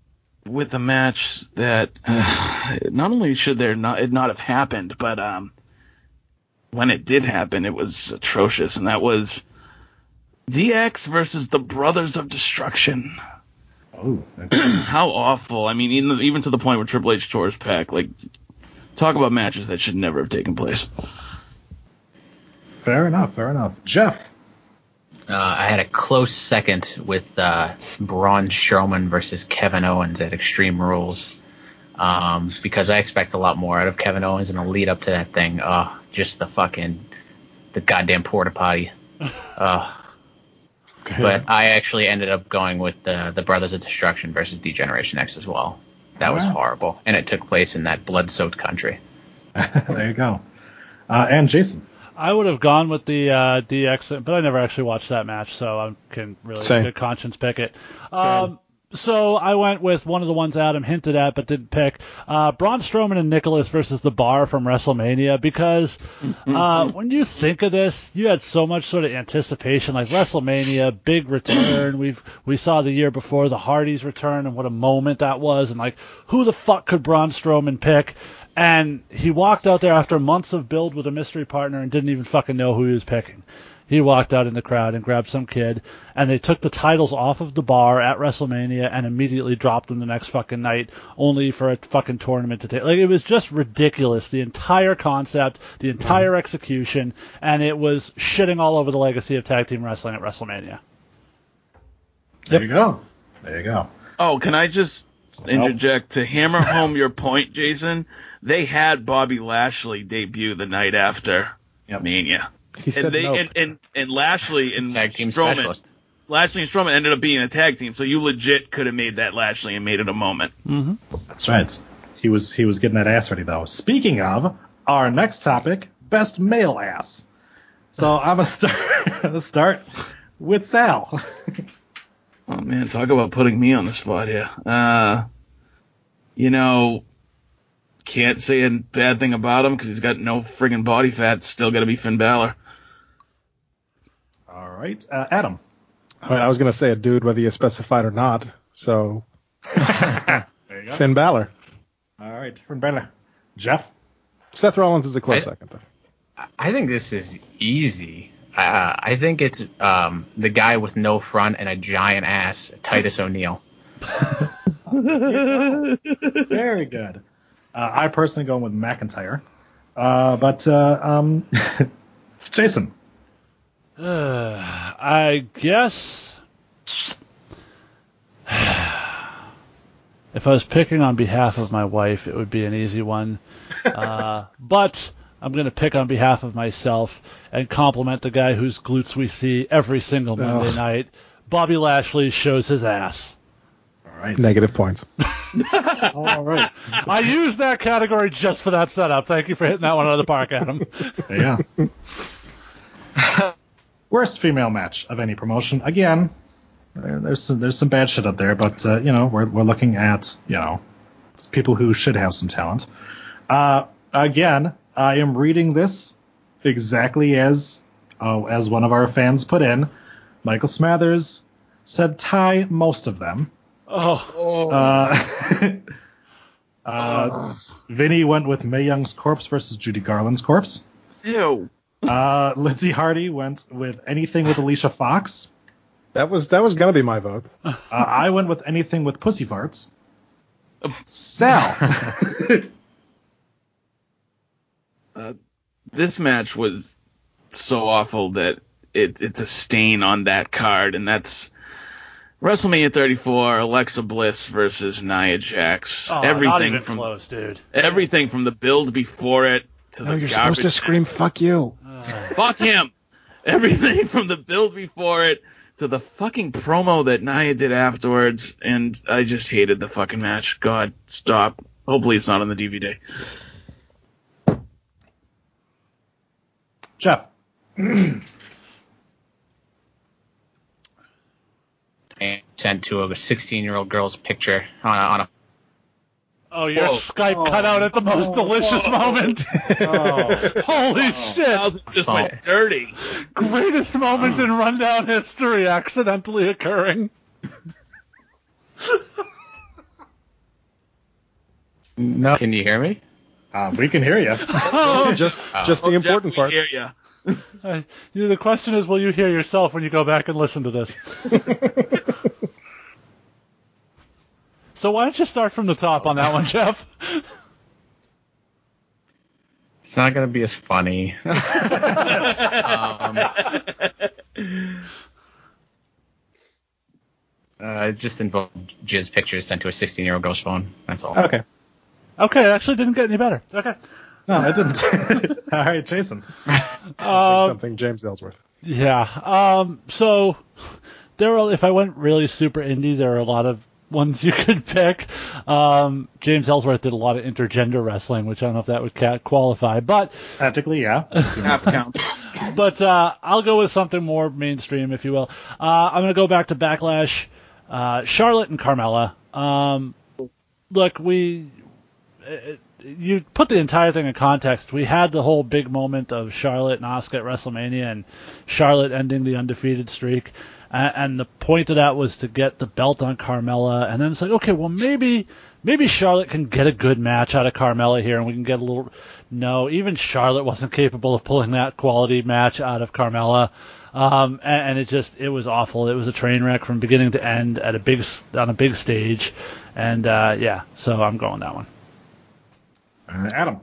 with a match that not only should it not have happened, but when it did happen, it was atrocious, and that was DX versus the Brothers of Destruction. Oh, how awful! I mean, even to the point where Triple H tore his pack. Like, talk about matches that should never have taken place. Fair enough. Jeff. I had a close second with Braun Strowman versus Kevin Owens at Extreme Rules, because I expect a lot more out of Kevin Owens in the lead up to that thing. Just the goddamn porta potty. But I actually ended up going with the Brothers of Destruction versus D-Generation X as well. That was horrible, and it took place in that blood-soaked country. There you go. And Jason. I would have gone with the DX, but I never actually watched that match, so I can really good conscience pick it. So I went with one of the ones Adam hinted at but didn't pick, Braun Strowman and Nicholas versus The Bar from WrestleMania, because when you think of this, you had so much sort of anticipation, like WrestleMania, big return. We saw the year before the Hardys return, and what a moment that was, and like, who the fuck could Braun Strowman pick? And he walked out there after months of build with a mystery partner and didn't even fucking know who he was picking. He walked out in the crowd and grabbed some kid, and they took the titles off of The Bar at WrestleMania and immediately dropped them the next fucking night, only for a fucking tournament to take. Like, it was just ridiculous, the entire concept, the entire execution, and it was shitting all over the legacy of tag team wrestling at WrestleMania. There you go. Oh, can I just interject to hammer home your point, Jason? They had Bobby Lashley debut the night after Mania. He said no. And Lashley and tag team Strowman, specialist. Lashley and Strowman ended up being a tag team, so you legit could have made that Lashley and made it a moment. Mm-hmm. That's right. He was getting that ass ready, though. Speaking of, our next topic, best male ass. So I'm going to start with Sal. Oh, man, talk about putting me on the spot here. Can't say a bad thing about him because he's got no friggin' body fat. Still got to be Finn Balor. All right, Adam. All right, I was going to say a dude whether you specified or not, so there you go. Finn Balor. All right, Finn Balor. Jeff? Seth Rollins is a close second, though. I think this is easy. I think it's the guy with no front and a giant ass, Titus O'Neil. Very good. I personally go with McIntyre. Jason. I guess if I was picking on behalf of my wife, it would be an easy one. But I'm going to pick on behalf of myself and compliment the guy whose glutes we see every single Monday night. Bobby Lashley shows his ass. Right. Negative points. All right. I used that category just for that setup. Thank you for hitting that one out of the park, Adam. Yeah. Worst female match of any promotion. Again, there's some bad shit up there, but we're looking at people who should have some talent. Again, I am reading this exactly as one of our fans put in. Michael Smathers said tie most of them. Vinny went with Mae Young's corpse versus Judy Garland's corpse. Ew. Lindsey Hardy went with anything with Alicia Fox. That was gonna be my vote. I went with anything with pussy farts. Sal. This match was so awful that it's a stain on that card, and that's WrestleMania 34, Alexa Bliss versus Nia Jax. Everything not even from close, dude. Everything from the build before it to no, the you're supposed to scream, "Fuck you." Fuck him. Everything from the build before it to the fucking promo that Nia did afterwards, and I just hated the fucking match. God, stop. Hopefully it's not on the DVD. Jeff. Sent to a 16-year-old girl's picture on a. Oh, your Skype cut out at the most delicious moment. Holy shit. That was just like dirty. Greatest moment in rundown history accidentally occurring. No, can you hear me? We can hear you. Just the important part. Hear you. The question is, will you hear yourself when you go back and listen to this? So why don't you start from the top on that one, Jeff? It's not going to be as funny. It just involved jizz pictures sent to a 16-year-old girl's phone. That's all. Okay, it actually didn't get any better. Okay. No, it didn't. All right, Jason. Something James Ellsworth. Yeah. So there were, if I went really super indie, there are a lot of ones you could pick. James Ellsworth did a lot of intergender wrestling, which I don't know if that would qualify, but practically, yeah. Half count. But I'll go with something more mainstream, if you will. I'm going to go back to Backlash. Charlotte and Carmella. Look, you put the entire thing in context. We had the whole big moment of Charlotte and Asuka at WrestleMania and Charlotte ending the undefeated streak. And the point of that was to get the belt on Carmella. And then it's like, okay, well, maybe Charlotte can get a good match out of Carmella here and we can get a little... No, even Charlotte wasn't capable of pulling that quality match out of Carmella. And it was awful. It was a train wreck from beginning to end at on a big stage. And, so I'm going that one. Adam.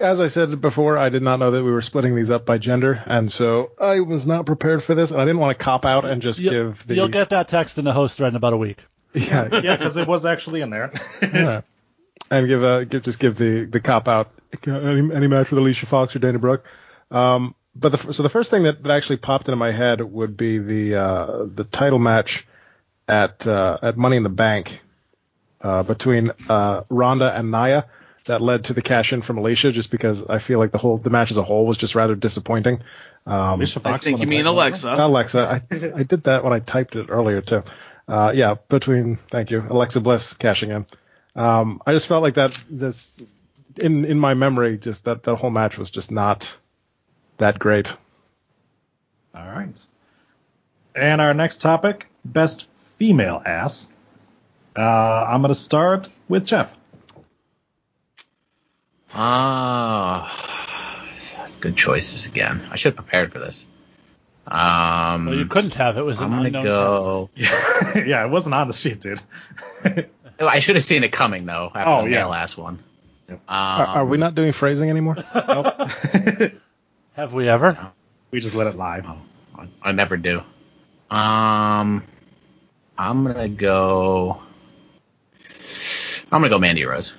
As I said before, I did not know that we were splitting these up by gender, and so I was not prepared for this, and I didn't want to cop out and just give the... You'll get that text in the host thread in about a week. Yeah, because it was actually in there. Yeah. And give the cop out, any match with Alicia Fox or Dana Brooke. But so the first thing that actually popped into my head would be the title match at Money in the Bank. Between Ronda and Nia, that led to the cash-in from Alicia, just because I feel like the match as a whole was just rather disappointing. I think you mean Alexa. I did that when I typed it earlier, too. Thank you, Alexa Bliss cashing in. I just felt like in my memory, just that whole match was just not that great. All right. And our next topic, best female ass. I'm going to start with Jeff. Good choices again. I should have prepared for this. Well, you couldn't have. It was an unknown. Yeah, it wasn't on the sheet, dude. I should have seen it coming, though, after the last one. Yep. Are we not doing phrasing anymore? Nope. Have we ever? No. We just let it lie. Oh, I never do. I'm gonna go Mandy Rose.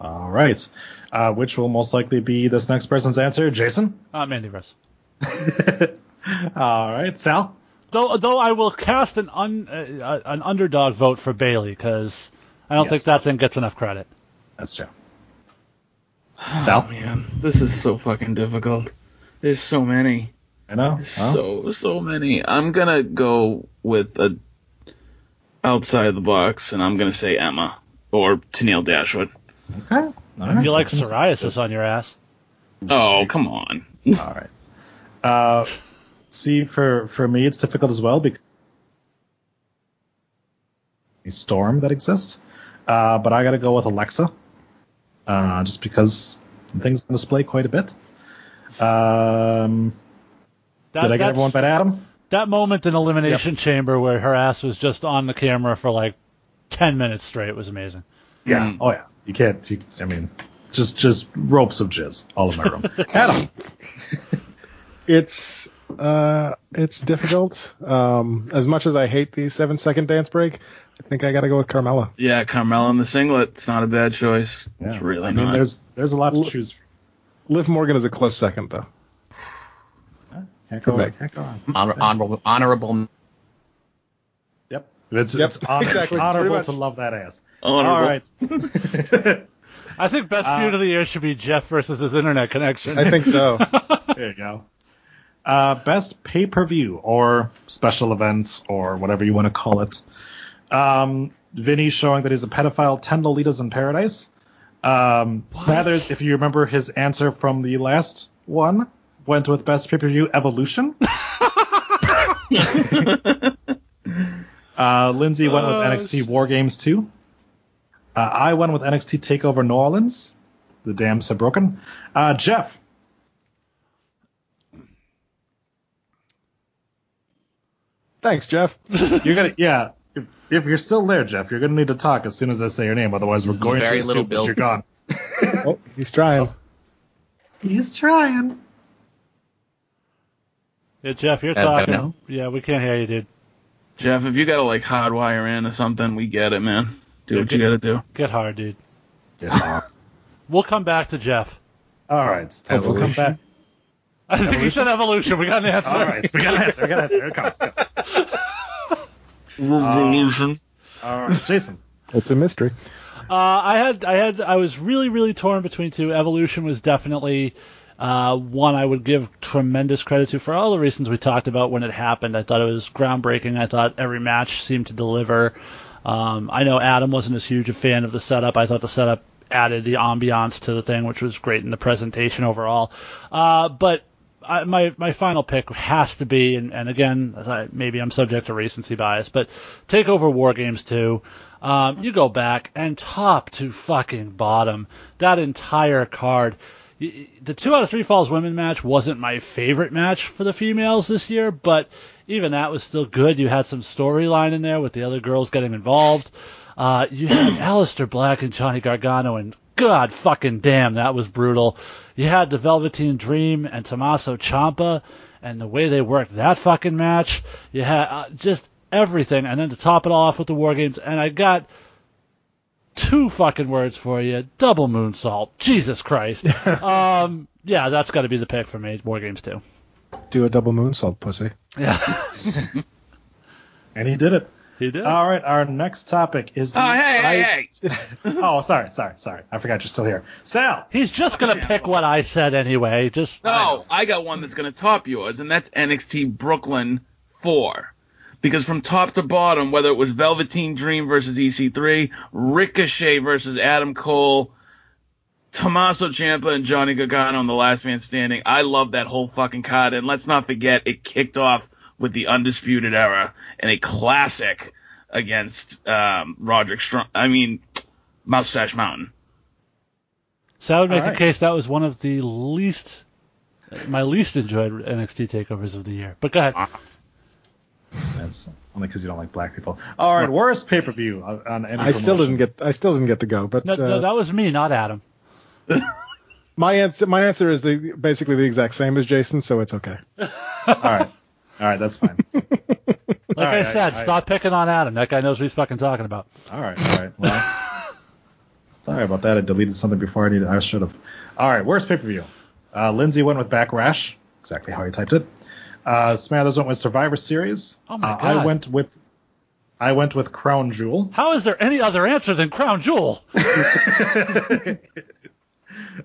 All right. Which will most likely be this next person's answer. Jason? Mandy Rose. All right. Sal? Though I will cast an underdog vote for Bailey, because I don't think that thing gets enough credit. That's true. Sal? Oh, man. This is so fucking difficult. There's so many. I know. So many. I'm going to go with a outside the box, and I'm going to say Emma or Tennille Dashwood. Okay. Right. You like psoriasis on your ass. Oh, come on. All right. See, for me, it's difficult as well because a storm that exists. But I got to go with Alexa, just because things on display quite a bit. Did I get everyone but Adam? That moment in Elimination Chamber where her ass was just on the camera for like 10 minutes straight was amazing. Yeah. Mm. Oh yeah. You can't. Just ropes of jizz all in my room. Adam. It's It's difficult. As much as I hate the 7-second dance break, I think I got to go with Carmella. Yeah, Carmella in the singlet. It's not a bad choice. Yeah. It's really not. I mean, there's a lot to choose from. Liv Morgan is a close second, though. Can't go on. Honorable. Yep. It's exactly. Honorable to love that ass. Honorable. All right. I think best feud of the year should be Jeff versus his internet connection. I think so. There you go. Best pay-per-view or special event or whatever you want to call it. Vinny showing that he's a pedophile, 10 Lolitas in Paradise. Smathers, if you remember his answer from the last one, went with best pay-per-view Evolution. Lindsay went with NXT War Games 2. I went with NXT TakeOver New Orleans. The dams have broken. Jeff. Thanks, Jeff. You're gonna, yeah. If you're still there, Jeff, you're gonna need to talk as soon as I say your name. Otherwise, we're going to assume that you're gone. Oh, he's trying. He's trying. Yeah, Jeff, you're talking. Yeah, we can't hear you, dude. Jeff, if you gotta hardwire in or something, we get it, man. Do what you gotta do. Get hard, dude. Get hard. We'll come back to Jeff. All right. Evolution. We'll come back. I think he said evolution. We got an answer. All right. We got an answer. Here it comes. Revolution. All right, Jason. It's a mystery. I was really, really torn between two. Evolution was definitely one I would give tremendous credit to for all the reasons we talked about when it happened. I thought it was groundbreaking. I thought every match seemed to deliver. I know Adam wasn't as huge a fan of the setup. I thought the setup added the ambiance to the thing, which was great in the presentation overall. But my final pick has to be, and again, maybe I'm subject to recency bias, but TakeOver War Games 2. You go back and top to fucking bottom, that entire card. The 2 out of 3 falls women match wasn't my favorite match for the females this year, but even that was still good. You had some storyline in there with the other girls getting involved. You had Aleister Black and Johnny Gargano, and God fucking damn, that was brutal. You had the Velveteen Dream and Tommaso Ciampa, and the way they worked that fucking match. You had just everything, and then to top it all off with the War Games, and I got 2 fucking words for you: double moonsault. Jesus Christ. Yeah, that's got to be the pick for me. War Games 2. Do a double moonsault, pussy. Yeah. And he did it. He did. All right, our next topic is... hey. Oh, sorry. I forgot you're still here. Sal! He's just going to pick what I said anyway. No, I got one that's going to top yours, and that's NXT Brooklyn 4. Because from top to bottom, whether it was Velveteen Dream versus EC3, Ricochet versus Adam Cole, Tommaso Ciampa and Johnny Gargano on the Last Man Standing, I love that whole fucking card. And let's not forget, it kicked off with the Undisputed Era and a classic against Roderick Strong. I mean, Mustache Mountain. So I would make a case that was one of the my least enjoyed NXT takeovers of the year. But go ahead. That's only because you don't like black people. All right, worst pay per view on any promotion. I still didn't get to go. But no, that was me, not Adam. My answer is basically the exact same as Jason, so it's okay. All right, that's fine. Like I said, stop picking on Adam. That guy knows what he's fucking talking about. All right. Well, sorry about that. I deleted something before I needed. I should have. All right, worst pay-per-view. Lindsay went with Backlash. Exactly how he typed it. Smathers went with Survivor Series. Oh my God. I went with Crown Jewel. How is there any other answer than Crown Jewel?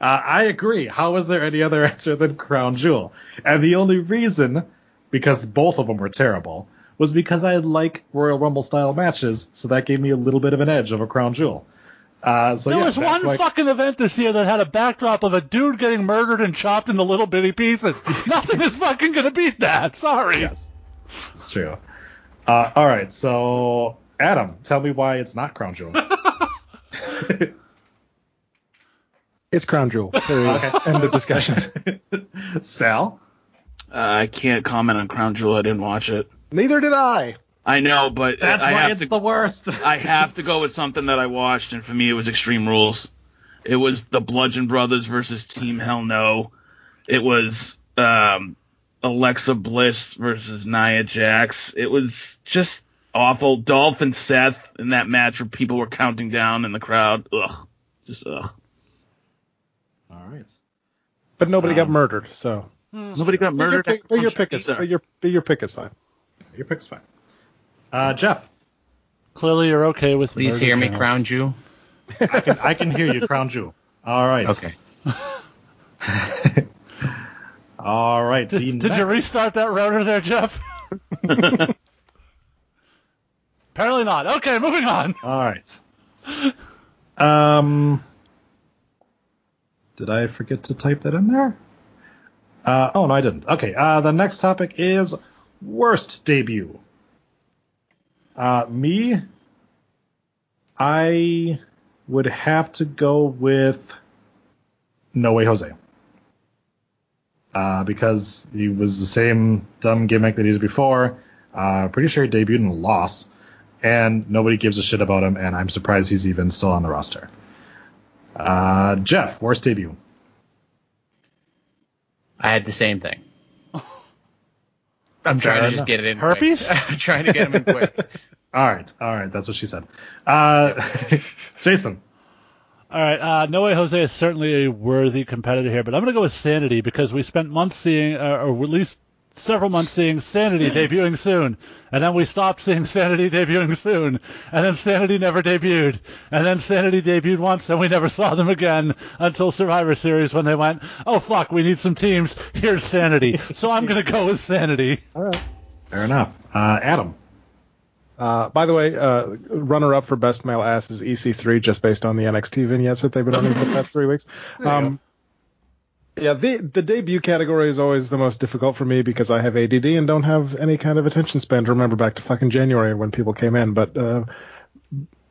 I agree. How is there any other answer than Crown Jewel? And the only reason, because both of them were terrible, was because I like Royal Rumble-style matches, so that gave me a little bit of an edge over Crown Jewel. There was one fucking event this year that had a backdrop of a dude getting murdered and chopped into little bitty pieces. Nothing is fucking going to beat that. Sorry. Yes, it's true. All right, so Adam, tell me why it's not Crown Jewel. It's Crown Jewel. Okay. End of discussion. Sal? I can't comment on Crown Jewel. I didn't watch it. Neither did I. I know, but that's why it's the worst. I have to go with something that I watched, and for me, it was Extreme Rules. It was the Bludgeon Brothers versus Team Hell No. It was Alexa Bliss versus Nia Jax. It was just awful. Dolph and Seth in that match where people were counting down in the crowd. Ugh. Just ugh. All right. But nobody got murdered, so. Nobody got murdered? But your pick is fine. Your pick's fine. Jeff. Clearly you're okay with Please hear me, channels. Crown Jew. I can hear you, Crown Jew. All right. Okay. All right. Did you restart that router there, Jeff? Apparently not. Okay, moving on. All right. Did I forget to type that in there? Oh, no, I didn't. Okay, the next topic is worst debut. I would have to go with No Way Jose. Because he was the same dumb gimmick that he was before. Pretty sure he debuted in a loss. And nobody gives a shit about him, and I'm surprised he's even still on the roster. Jeff, worst debut. I had the same thing. I'm trying to just get it in. Herpes? I'm trying to get him in quick. All right. That's what she said. Jason. All right, No Way Jose is certainly a worthy competitor here, but I'm going to go with Sanity because we spent months seeing, or at least several months seeing Sanity debuting soon, and then we stopped seeing Sanity debuting soon, and then Sanity never debuted, and then Sanity debuted once, and we never saw them again until Survivor Series when they went, oh, fuck, we need some teams, here's Sanity. So I'm going to go with Sanity. All right. Fair enough. Adam. By the way, runner-up for Best Male Ass is EC3, just based on the NXT vignettes that they've been on for the past 3 weeks. Yeah, the debut category is always the most difficult for me because I have ADD and don't have any kind of attention span to remember back to fucking January when people came in. But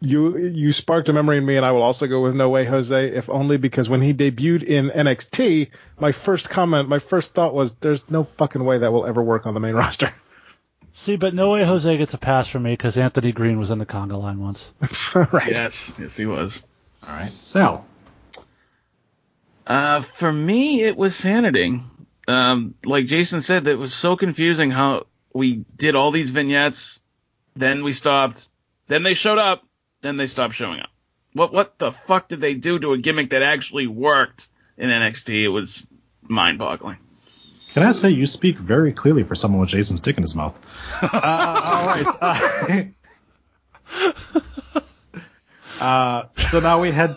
you sparked a memory in me, and I will also go with No Way Jose, if only because when he debuted in NXT, my first thought was, there's no fucking way that will ever work on the main roster. See, but No Way Jose gets a pass from me because Anthony Green was in the conga line once. Right. Yes, he was. All right. So, for me, it was Sanity. Like Jason said, it was so confusing how we did all these vignettes, then we stopped, then they showed up, then they stopped showing up. What the fuck did they do to a gimmick that actually worked in NXT? It was mind-boggling. Can I say you speak very clearly for someone with Jason's dick in his mouth? All right. So now we head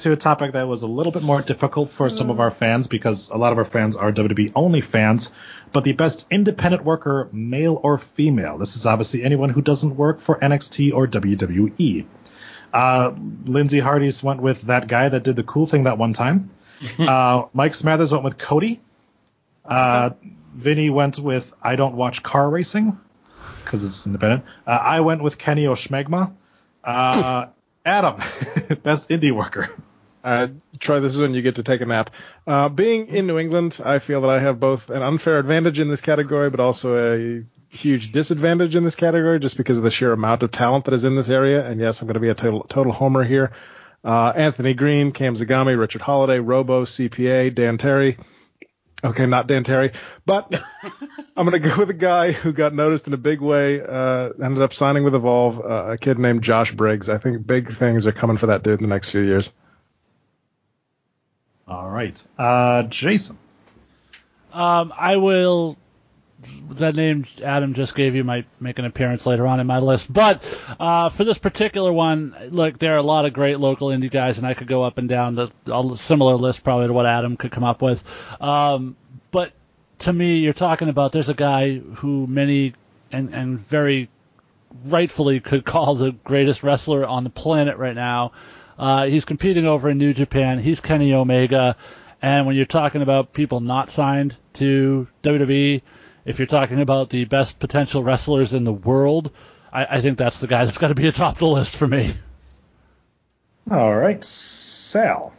to a topic that was a little bit more difficult for some of our fans because a lot of our fans are WWE only fans. But the best independent worker, male or female. This is obviously anyone who doesn't work for NXT or WWE. Lindsay Hardy's went with that guy that did the cool thing that one time. Mike Smathers went with Cody. Vinny went with I don't watch car racing because it's independent. I went with Kenny Omega. Adam, best indie worker. Troy, this is when you get to take a nap. Being in New England, I feel that I have both an unfair advantage in this category, but also a huge disadvantage in this category just because of the sheer amount of talent that is in this area. And yes, I'm going to be a total homer here. Anthony Green, Cam Zagami, Richard Holiday, Robo, CPA, Dan Terry. Okay, not Dan Terry, but I'm going to go with a guy who got noticed in a big way, ended up signing with Evolve, a kid named Josh Briggs. I think big things are coming for that dude in the next few years. All right. Jason. I will... That name Adam just gave you might make an appearance later on in my list. But for this particular one, look, there are a lot of great local indie guys, and I could go up and down a similar list probably to what Adam could come up with. But to me, you're talking about there's a guy who many and very rightfully could call the greatest wrestler on the planet right now. He's competing over in New Japan. He's Kenny Omega. And when you're talking about people not signed to WWE, if you're talking about the best potential wrestlers in the world, I think that's the guy that's got to be atop the list for me. All right, Sal.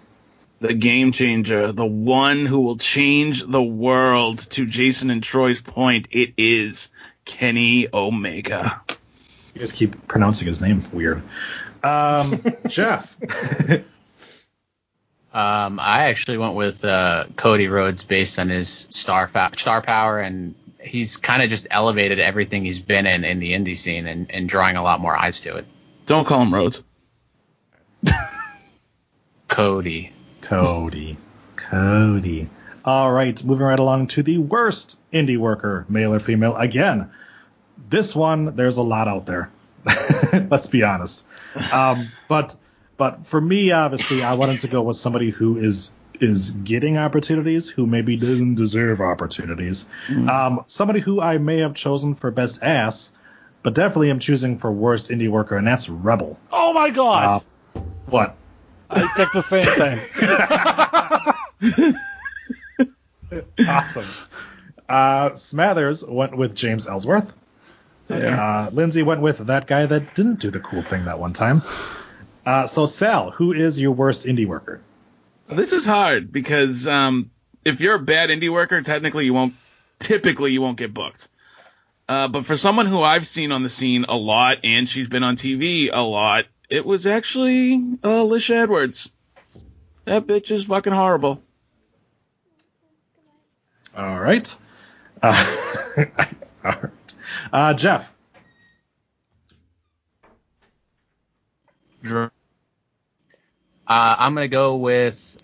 The game changer, the one who will change the world. To Jason and Troy's point, it is Kenny Omega. You guys keep pronouncing his name weird. Jeff. I actually went with Cody Rhodes based on his star power, and he's kind of just elevated everything he's been in the indie scene and drawing a lot more eyes to it. Don't call him Rhodes. Cody. All right, moving right along to the worst indie worker, male or female. Again, this one, there's a lot out there. Let's be honest. But for me, obviously, I wanted to go with somebody who is getting opportunities, who maybe didn't deserve opportunities. Mm-hmm. Somebody who I may have chosen for best ass, but definitely am choosing for worst indie worker, and that's Rebel. Oh, my God. What? I picked the same thing. Awesome. Smathers went with James Ellsworth. Okay. Lindsay went with that guy that didn't do the cool thing that one time. So, Sal, who is your worst indie worker? This is hard because if you're a bad indie worker, typically you won't get booked. But for someone who I've seen on the scene a lot and she's been on TV a lot, it was actually Alicia Edwards. That bitch is fucking horrible. All right. All right. Jeff. I'm going to go with... Please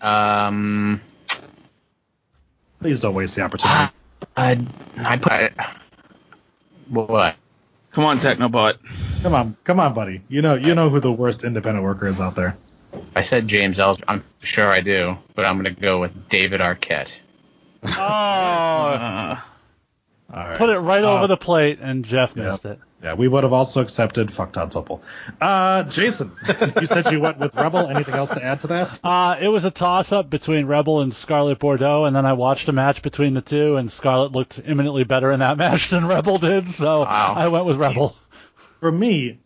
don't waste the opportunity. What? Come on, Technobot. Come on, buddy. You know who the worst independent worker is out there. I said James Ellsworth. I'm sure I do, but I'm going to go with David Arquette. Oh. All right. Put it right over the plate, and Jeff missed it. Yeah, we would have also accepted Fuck Todd Supple. Jason, you said you went with Rebel. Anything else to add to that? It was a toss-up between Rebel and Scarlett Bordeaux, and then I watched a match between the two, and Scarlett looked imminently better in that match than Rebel did, so wow. I went with Rebel. For me,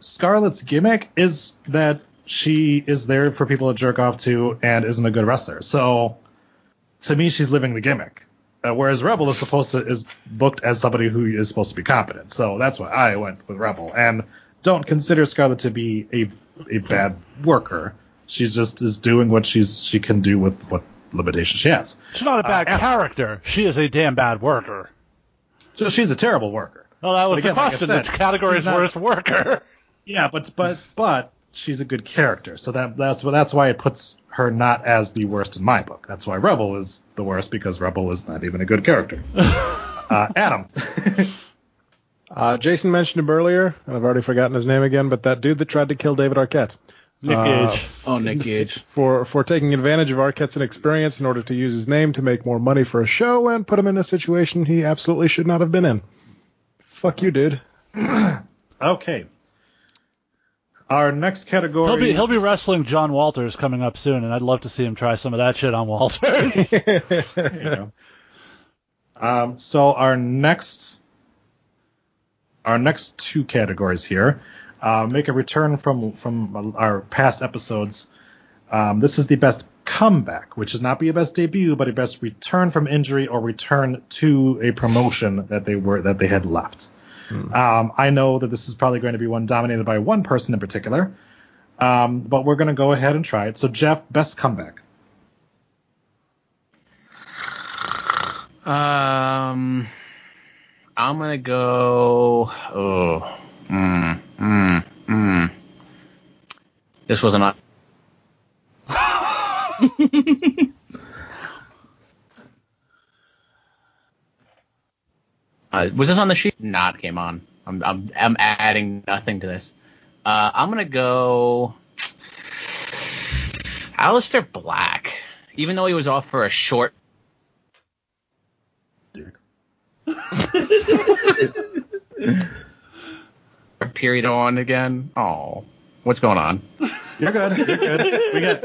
Scarlett's gimmick is that she is there for people to jerk off to and isn't a good wrestler. So, to me, she's living the gimmick. Whereas Rebel is booked as somebody who is supposed to be competent. So that's why I went with Rebel. And don't consider Scarlett to be a bad worker. She just is doing what she can do with what limitations she has. She's not a bad character. She is a damn bad worker. So she's a terrible worker. Well, that was the question. Like I said, it's category's worst worker. Yeah, but she's a good character. So that's why it puts her not as the worst in my book. That's why Rebel is the worst, because Rebel is not even a good character. Adam. Jason mentioned him earlier, and I've already forgotten his name again, but that dude that tried to kill David Arquette. Nick Gage. Nick Gage. For taking advantage of Arquette's inexperience in order to use his name to make more money for a show and put him in a situation he absolutely should not have been in. Fuck you, dude. Okay. Our next category... He'll be wrestling John Walters coming up soon, and I'd love to see him try some of that shit on Walters. So our next two categories here make a return from our past episodes. This is the best comeback, which is not be a best debut, but a best return from injury or return to a promotion that they had left. Hmm. I know that this is probably going to be one dominated by one person in particular, but we're going to go ahead and try it. So, Jeff, best comeback. I'm going to go... This was an... was this on the sheet? Nah, it came on. I'm adding nothing to this. I'm going to go Aleister Black, even though he was off for a short... period on again. Oh, what's going on? You're good.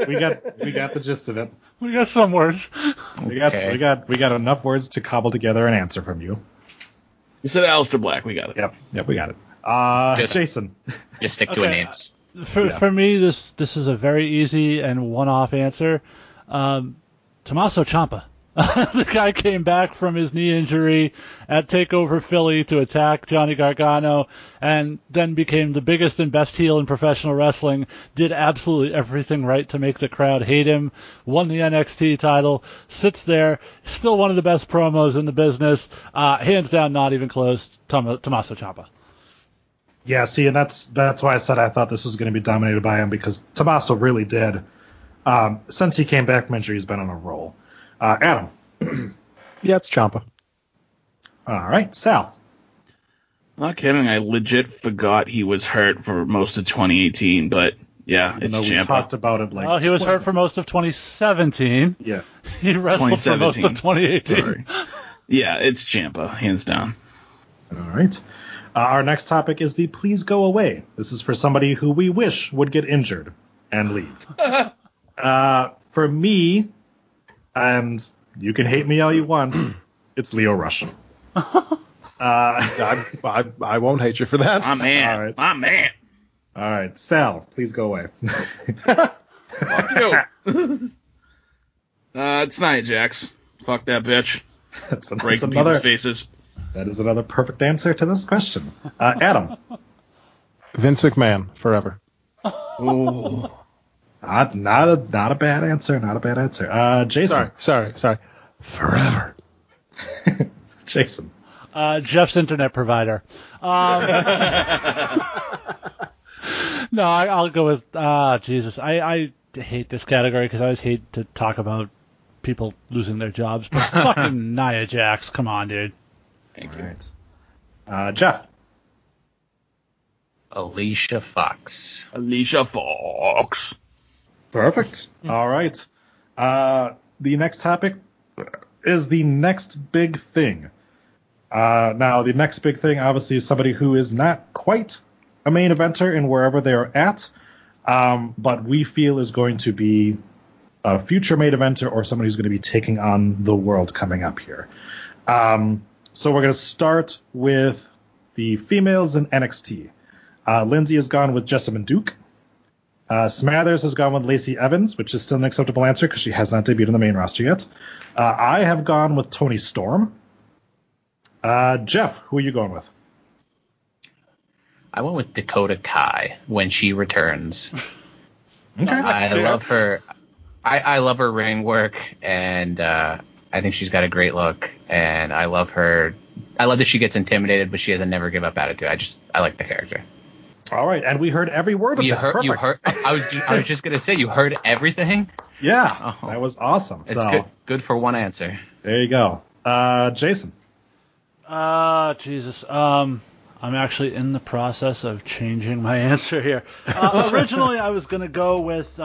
We got the gist of it. We got some words. Okay. We got enough words to cobble together an answer from you. You said Aleister Black. We got it. Yep, we got it. Jason. Just stick to names. For me, this is a very easy and one-off answer. Tommaso Ciampa. The guy came back from his knee injury at TakeOver Philly to attack Johnny Gargano, and then became the biggest and best heel in professional wrestling, did absolutely everything right to make the crowd hate him, won the NXT title, sits there, still one of the best promos in the business, hands down, not even close, Tommaso Ciampa. Yeah, see, and that's why I said I thought this was going to be dominated by him, because Tommaso really did. Since he came back from injury, he's been on a roll. Adam. Yeah, it's Ciampa. All right, Sal. Not kidding. I legit forgot he was hurt for most of 2018, but yeah, it's Ciampa. We talked about it like. Well, he was hurt for most of 2017. Yeah. He wrestled for most of 2018. Sorry. Yeah, it's Ciampa, hands down. All right. Our next topic is the please go away. This is for somebody who we wish would get injured and leave. For me, and you can hate me all you want, it's Lio Rush. I won't hate you for that. My man. All right. My man. All right. Sal, please go away. Fuck you. It's Nia Jax. Fuck that bitch. Breaking people's faces. That is another perfect answer to this question. Adam. Vince McMahon, forever. Ooh. Not a bad answer. Not a bad answer. Jason. Sorry. Forever. Jason. Jeff's internet provider. No, I'll go with Jesus. I hate this category because I always hate to talk about people losing their jobs. But fucking Nia Jax, come on, dude. Thank you. Right. Jeff. Alicia Fox. Perfect. All right. The next topic is the next big thing. Now, the next big thing, obviously, is somebody who is not quite a main eventer in wherever they're at, but we feel is going to be a future main eventer or somebody who's going to be taking on the world coming up here. So we're going to start with the females in NXT. Lindsay has gone with Jessamyn Duke. Smathers has gone with Lacey Evans, which is still an acceptable answer because she has not debuted in the main roster yet. I have gone with Toni Storm. Jeff, who are you going with? I went with Dakota Kai when she returns. Okay, love her. I love her ring work, and I think she's got a great look, and I love her. I love that she gets intimidated, but she has a never give up attitude. I like the character. All right, and we heard every word of that. I was just gonna say you heard everything. Yeah, that was awesome. It's so good for one answer. There you go, Jason. Jesus, I'm actually in the process of changing my answer here. Originally, I was gonna go with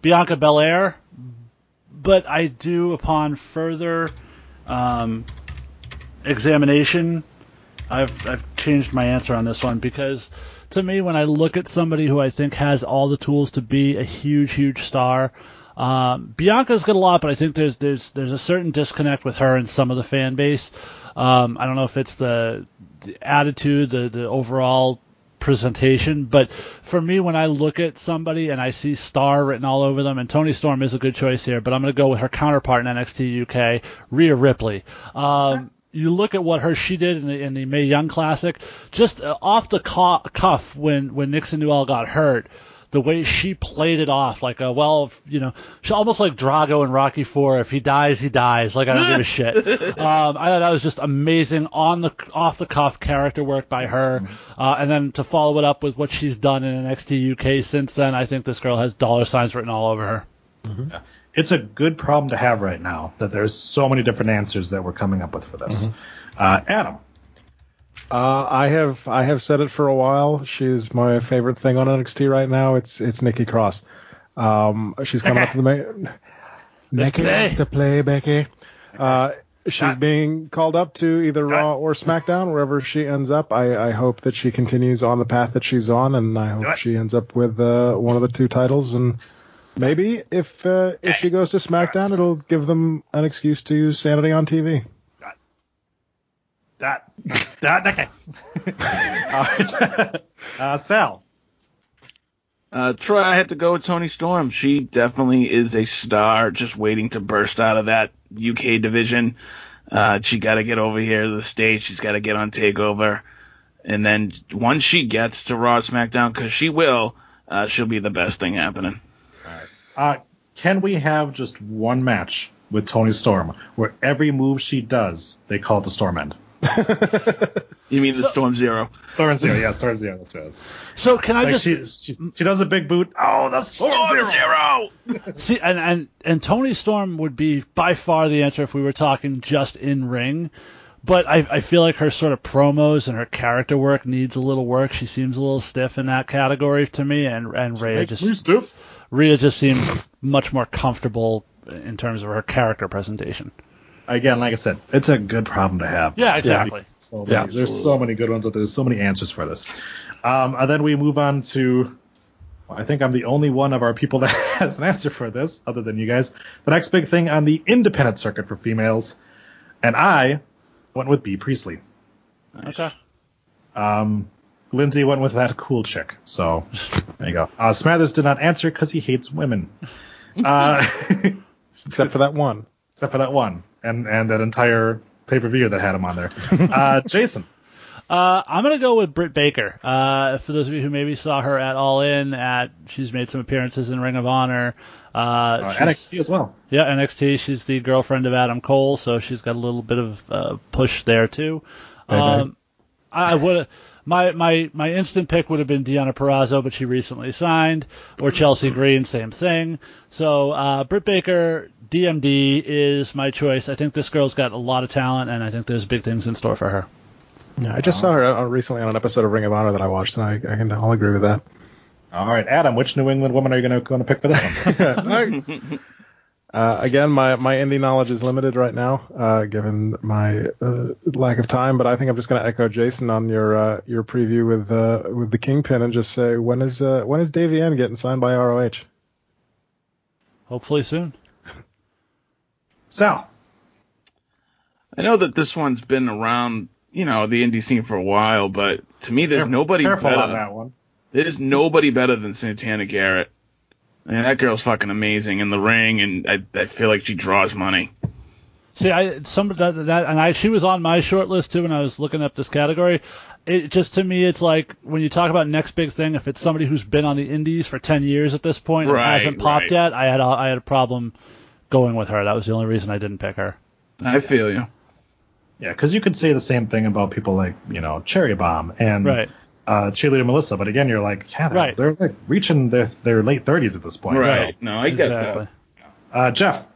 Bianca Belair, but I do, upon further examination, I've changed my answer on this one, because to me, when I look at somebody who I think has all the tools to be a huge, huge star, Bianca's got a lot, but I think there's a certain disconnect with her and some of the fan base. I don't know if it's the attitude, the overall presentation, but for me, when I look at somebody and I see star written all over them, and Toni Storm is a good choice here, but I'm going to go with her counterpart in NXT UK, Rhea Ripley. You look at what she did in the Mae Young Classic, just off the cuff when Nixon Newell got hurt, the way she played it off, like, she's almost like Drago in Rocky IV. If he dies, he dies. Like, I don't give a shit. I thought that was just amazing off the cuff character work by her. And then to follow it up with what she's done in NXT UK since then, I think this girl has dollar signs written all over her. Mm-hmm. Yeah. It's a good problem to have right now that there's so many different answers that we're coming up with for this. Mm-hmm. Adam. I have said it for a while. She's my favorite thing on NXT right now. It's Nikki Cross. She's coming up to the main. Nikki has to play Becky. She's being called up to either Raw or SmackDown, wherever she ends up. I hope that she continues on the path that she's on, and I hope she ends up with one of the two titles. And maybe if she goes to SmackDown, it'll give them an excuse to use Sanity on TV. That okay. Sal. Troy, I had to go with Toni Storm. She definitely is a star just waiting to burst out of that UK division. She got to get over here to the States. She's got to get on TakeOver. And then once she gets to Raw, SmackDown, because she will, she'll be the best thing happening. All right. Can we have just one match with Toni Storm where every move she does, they call it the Storm End? You mean the Storm Zero? Storm Zero, yeah, Storm Zero. That's what it is. So can I just? She does a big boot. Oh, the Storm Zero. See, and Toni Storm would be by far the answer if we were talking just in ring. But I feel like her sort of promos and her character work needs a little work. She seems a little stiff in that category to me, and Rhea just seems much more comfortable in terms of her character presentation. Again, like I said, it's a good problem to have. Yeah, exactly. Yeah, there's so many good ones out there. There's so many answers for this. And then we move on to, I think I'm the only one of our people that has an answer for this, other than you guys. The next big thing on the independent circuit for females. And I went with Bea Priestley. Nice. Okay. Lindsay went with that cool chick. So there you go. Smathers did not answer because he hates women. Except for that one. And that entire pay-per-view that had him on there. Jason. I'm going to go with Britt Baker. For those of you who maybe saw her at All In, she's made some appearances in Ring of Honor. NXT as well. Yeah, NXT. She's the girlfriend of Adam Cole, so she's got a little bit of push there, too. I would my instant pick would have been Deonna Purrazzo, but she recently signed, or Chelsea Green, same thing. So Britt Baker, DMD, is my choice. I think this girl's got a lot of talent, and I think there's big things in store for her. Yeah, I just saw her recently on an episode of Ring of Honor that I watched, and I can all agree with that. All right, Adam, which New England woman are you going to pick for that one? Again, my indie knowledge is limited right now, given my lack of time. But I think I'm just going to echo Jason on your preview with the Kingpin and just say, when is Davian getting signed by ROH? Hopefully soon. Sal, I know that this one's been around, the indie scene for a while, but to me, there's nobody better on that one. There's nobody better than Santana Garrett. Man, that girl's fucking amazing in the ring, and I feel like she draws money. See, she was on my short list too when I was looking up this category. It just, to me, it's like when you talk about next big thing, if it's somebody who's been on the indies for 10 years at this point and hasn't popped yet, I had a problem going with her. That was the only reason I didn't pick her. I feel you. Yeah, because you could say the same thing about people like Cherry Bomb and. Right. Cheerleader Melissa, but again, you're like, they're like reaching their late 30s at this point. Right. So. No, I get that. Jeff.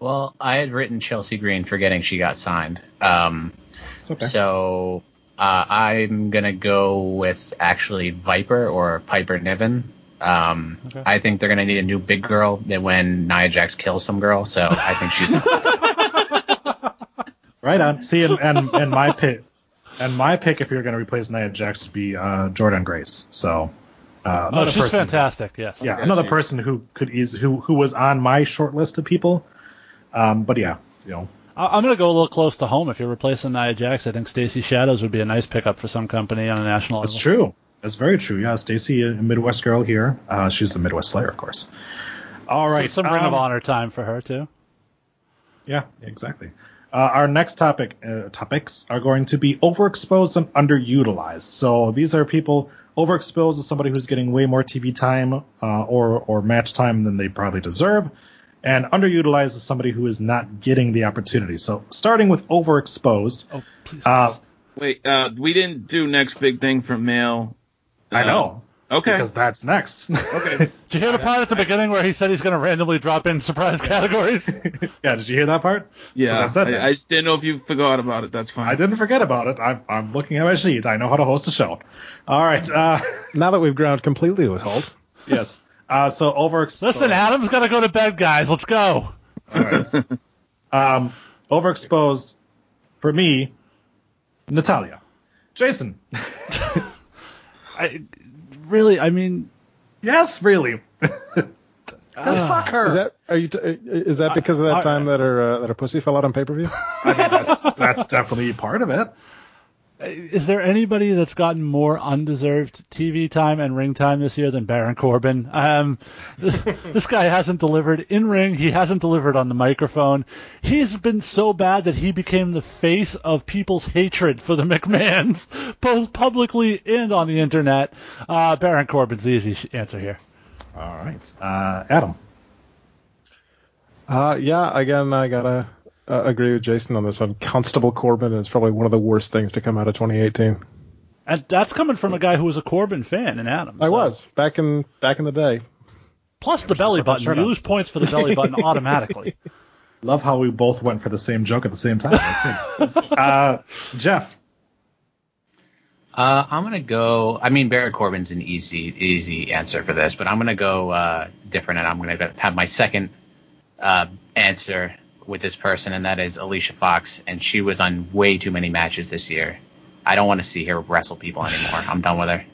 Well, I had written Chelsea Green, forgetting she got signed. Okay. So I'm going to go with actually Viper or Piper Niven. Okay. I think they're going to need a new big girl when Nia Jax kills some girl, so I think she's not. Right on. See, and my pick. And my pick, if you're going to replace Nia Jax, would be Jordynne Grace. So, she's fantastic. Yes. Yeah, another person who was on my short list of people. But yeah, I'm going to go a little close to home. If you're replacing Nia Jax, I think Stacey Shadows would be a nice pickup for some company on a national level. That's true. That's very true. Yeah, Stacey, a Midwest girl here. She's the Midwest Slayer, of course. All right, so some Ring of Honor time for her too. Yeah, exactly. Our next topics are going to be overexposed and underutilized. So these are people. Overexposed is somebody who's getting way more TV time or match time than they probably deserve. And underutilized is somebody who is not getting the opportunity. So starting with overexposed. Oh, please. Wait, we didn't do next big thing for male. I know. Okay. Because that's next. Okay. Did you hear the part at the beginning where he said he's going to randomly drop in surprise categories? Yeah, did you hear that part? Yeah. I said that. I just didn't know if you forgot about it. That's fine. I didn't forget about it. I'm looking at my sheet. I know how to host a show. All right. Now that we've ground completely with Holt. Yes. So overexposed. Listen, Adam's got to go to bed, guys. Let's go. All right. Overexposed, for me, Natalia. Jason. Really, I mean, yes, really. Just fuck her. Is that because of that time that her pussy fell out on pay-per-view? I mean, that's definitely part of it. Is there anybody that's gotten more undeserved TV time and ring time this year than Baron Corbin? This guy hasn't delivered in ring. He hasn't delivered on the microphone. He's been so bad that he became the face of people's hatred for the McMahons, both publicly and on the internet. Baron Corbin's the easy answer here. All right. Adam. Yeah, again, I got to agree with Jason on this one. Constable Corbin is probably one of the worst things to come out of 2018. And that's coming from a guy who was a Corbin fan in Adams. I was, back in the day. Plus the belly button. You lose points for the belly button automatically. Love how we both went for the same joke at the same time. That's good. Jeff. I'm going to go – I mean, Baron Corbin's an easy answer for this, but I'm going to go different, and I'm going to have my second answer with this person, and that is Alicia Fox, and she was on way too many matches this year. I don't want to see her wrestle people anymore. I'm done with her.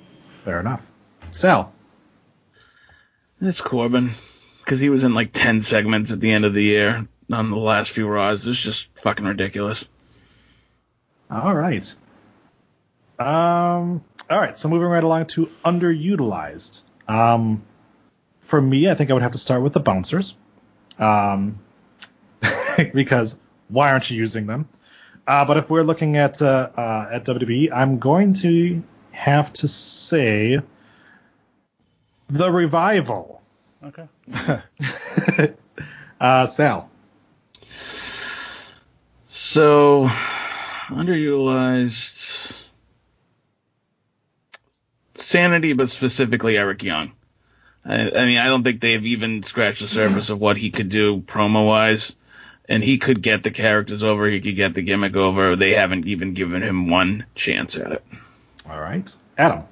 Fair enough. Sal. It's Corbin, because he was in like 10 segments at the end of the year on the last few Raws. It's just fucking ridiculous. All right. All right, so moving right along to underutilized. For me, I think I would have to start with the bouncers. Because why aren't you using them? But if we're looking at WWE, I'm going to have to say the Revival. Okay. Sal. So underutilized Sanity, but specifically Eric Young. I mean, I don't think they've even scratched the surface of what he could do promo-wise. And he could get the characters over. He could get the gimmick over. They haven't even given him one chance at it. All right. Adam.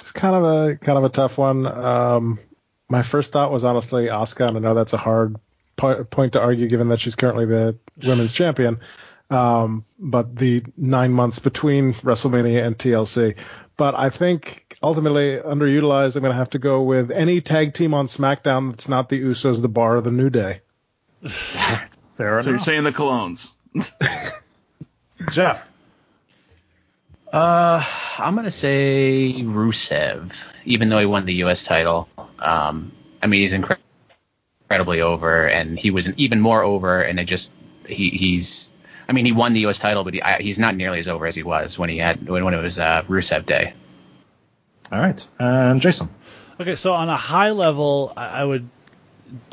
It's kind of a tough one. My first thought was honestly Asuka, and I know that's a hard point to argue given that she's currently the women's champion. But the 9 months between WrestleMania and TLC. But I think ultimately underutilized, I'm going to have to go with any tag team on SmackDown that's not the Usos, the Bar, or the New Day. Fair enough. So you're saying the Colognes. Jeff. I'm going to say Rusev, even though he won the U.S. title. I mean, he's incredibly over, and he was even more over, and it just he's... I mean, he won the U.S. title, but he's not nearly as over as he was when it was Rusev Day. All right, Jason. Okay, so on a high level,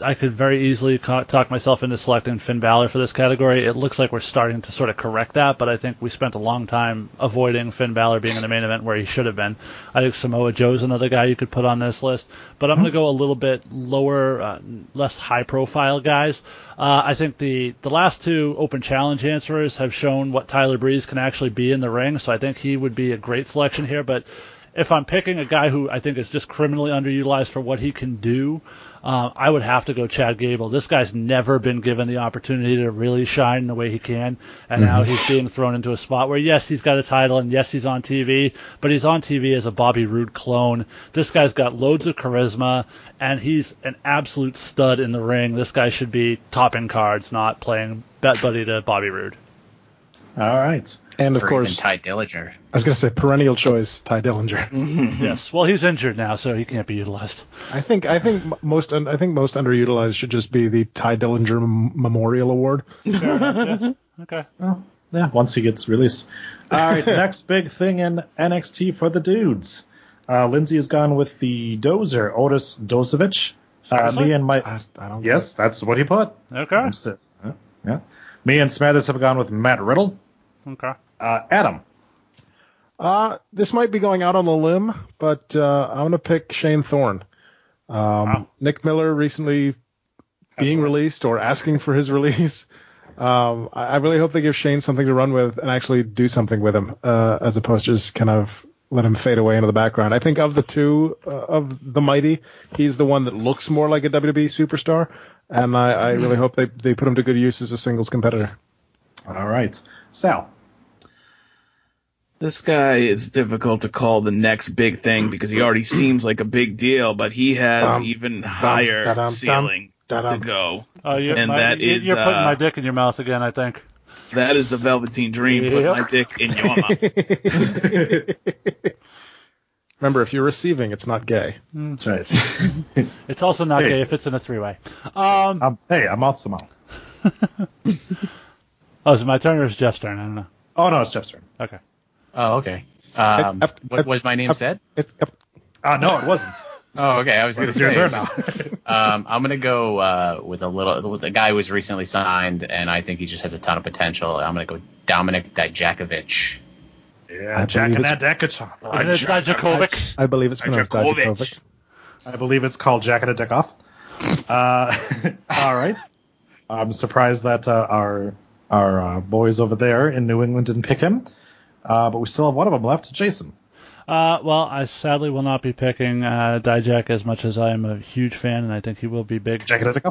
I could very easily talk myself into selecting Finn Balor for this category. It looks like we're starting to sort of correct that, but I think we spent a long time avoiding Finn Balor being in the main event where he should have been. I think Samoa Joe's another guy you could put on this list, but I'm going to go a little bit lower, less high-profile guys. I think the last two open challenge answerers have shown what Tyler Breeze can actually be in the ring, so I think he would be a great selection here, but if I'm picking a guy who I think is just criminally underutilized for what he can do, I would have to go Chad Gable. This guy's never been given the opportunity to really shine the way he can, and now he's being thrown into a spot where, yes, he's got a title, and yes, he's on TV, but he's on TV as a Bobby Roode clone. This guy's got loads of charisma, and he's an absolute stud in the ring. This guy should be topping cards, not playing bet buddy to Bobby Roode. All right. And, of course, Ty Dillinger. I was going to say perennial choice, Ty Dillinger. Mm-hmm. Yes. Well, he's injured now, so he can't be utilized. I think most underutilized should just be the Ty Dillinger Memorial Award. Fair enough, yes. Okay. Well, yeah, once he gets released. All right, next big thing in NXT for the dudes. Lindsay has gone with the Dozer, Otis Dozovich. Me and my... I don't yes, that's what he put. Okay. Yeah. Me and Smathers have gone with Matt Riddle. Okay. Adam. This might be going out on a limb, but I'm going to pick Shane Thorne. Wow. Nick Miller recently being released or asking for his release. I really hope they give Shane something to run with and actually do something with him as opposed to just kind of let him fade away into the background. I think of the two of the mighty, he's the one that looks more like a WWE superstar, and I really hope they put him to good use as a singles competitor. All right. Sal. This guy is difficult to call the next big thing because he already seems like a big deal, but he has even higher ceiling to go. You're putting my dick in your mouth again, I think. That is the Velveteen Dream. Yep. Put my dick in your mouth. Remember, if you're receiving, it's not gay. That's right. It's also not gay if it's in a three-way. I'm out Samoa. Oh, is it my turn or is it Jeff's turn? I don't know. Oh, no, it's Jeff's turn. Okay. Oh, okay. What was my name said? No, it wasn't. Oh, okay. I was going to say. Your turn now. I'm going to go with a guy who was recently signed, and I think he just has a ton of potential. I'm going to go Dominik Dijakovic. Yeah, Dijakovic. I believe it's pronounced Dijakovic. I believe it's called Jack and a Dick Off. All right. I'm surprised that our boys over there in New England didn't pick him. But we still have one of them left, Jason. Well, I sadly will not be picking Dijak as much as I am a huge fan, and I think he will be big. Jack and a Dick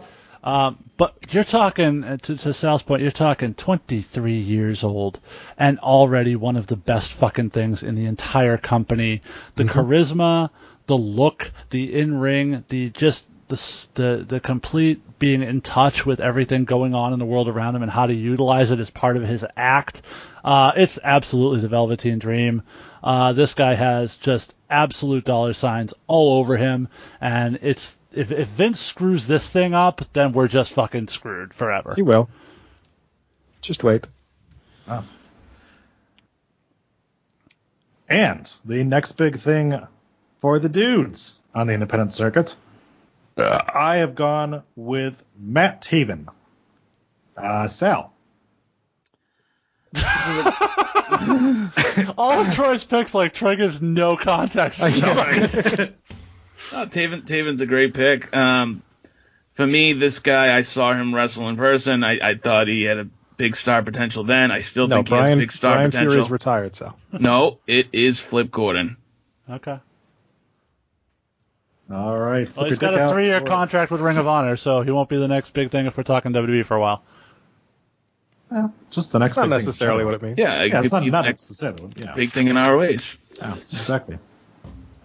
Off. But you're talking, to Sal's point, you're talking 23 years old and already one of the best fucking things in the entire company. The charisma, the look, the in-ring, the complete being in touch with everything going on in the world around him and how to utilize it as part of his act. It's absolutely the Velveteen Dream. This guy has just absolute dollar signs all over him, and it's if Vince screws this thing up, then we're just fucking screwed forever. He will. Just wait. Oh. And the next big thing for the dudes on the independent circuit, I have gone with Matt Taven. Sal. All of Troy's picks, like, Troy gives no context. Taven's a great pick. For me, this guy, I saw him wrestle in person. I thought he had a big star potential then. I still think he has big star potential. Fury's retired, so. No, it is Flip Gordon. Okay. All right. Well, he's got a 3-year contract with Ring of Honor, so he won't be the next big thing if we're talking WWE for a while. Well, just the next big thing. Not necessarily what it means. Yeah, it's not necessarily. Big thing in ROH. Yeah, exactly.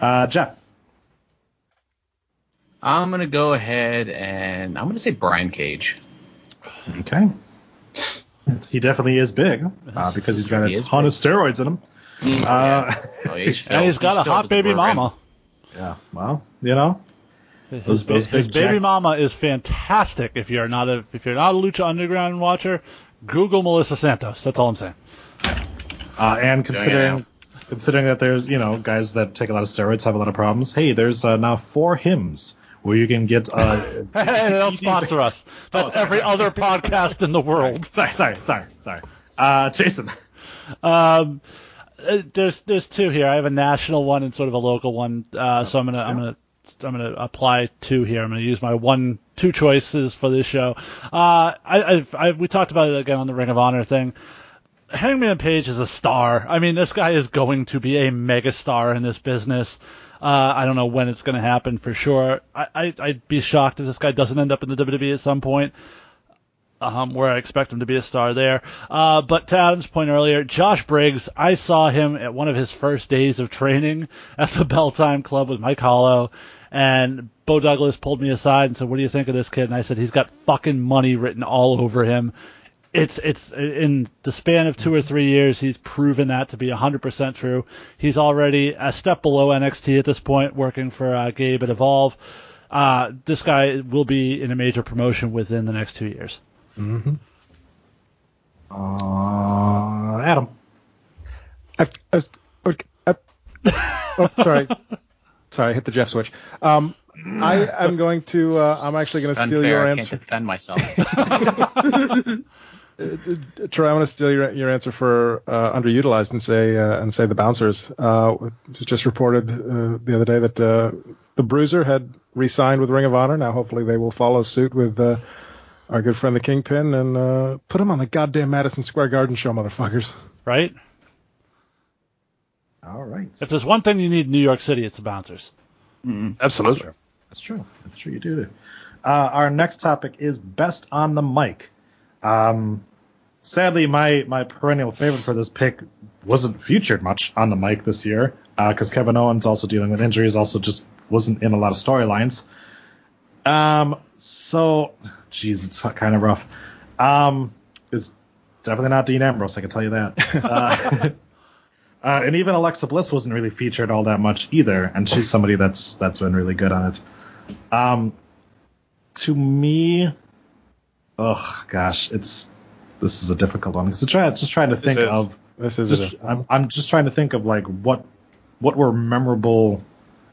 Jeff. I'm going to go ahead and I'm going to say Brian Cage. Okay. He definitely is big because he's got a ton of steroids in him. And he's got a hot baby mama. Yeah, well, you know. His baby mama is fantastic. If you're not a Lucha Underground watcher, Google Melissa Santos. That's all I'm saying. And considering that there's, you know, guys that take a lot of steroids have a lot of problems. Hey, there's now 4 hymns where you can get. Hey, they don't sponsor us. That's every other podcast in the world. Sorry. Jason. There's 2 here. I have a national one and sort of a local one. So I'm gonna apply 2 here. I'm gonna use my 2 choices for this show. We talked about it again on the Ring of Honor thing. Hangman Page is a star. I mean, this guy is going to be a mega star in this business. I don't know when it's going to happen for sure. I'd be shocked if this guy doesn't end up in the WWE at some point, where I expect him to be a star there. But to Adam's point earlier, Josh Briggs, I saw him at one of his first days of training at the Bell Time Club with Mike Hollow, and Bo Douglas pulled me aside and said, "What do you think of this kid?" And I said, "He's got fucking money written all over him." It's in the span of 2 or 3 years, he's proven that to be 100% true. He's already a step below NXT at this point, working for Gabe at Evolve. This guy will be in a major promotion within the next 2 years. Mm-hmm. Adam. Sorry, I hit the Jeff switch. I'm actually going to steal your answer. I can't defend myself. Troy, I'm going to steal your answer for underutilized and say the Bouncers. Just reported the other day that the Bruiser had re-signed with Ring of Honor. Now, hopefully, they will follow suit with our good friend the Kingpin and put him on the goddamn Madison Square Garden show, motherfuckers. Right? All right. If there's one thing you need in New York City, it's the Bouncers. Mm-hmm. Absolutely. That's true. You do. Our next topic is best on the mic. Sadly, my perennial favorite for this pick wasn't featured much on the mic this year because Kevin Owens, also dealing with injuries, also just wasn't in a lot of storylines. So, geez, it's kind of rough. Is Definitely not Dean Ambrose, I can tell you that. And even Alexa Bliss wasn't really featured all that much either, and she's somebody that's been really good on it. To me, oh gosh, this is a difficult one because I'm just trying to think of like what were memorable.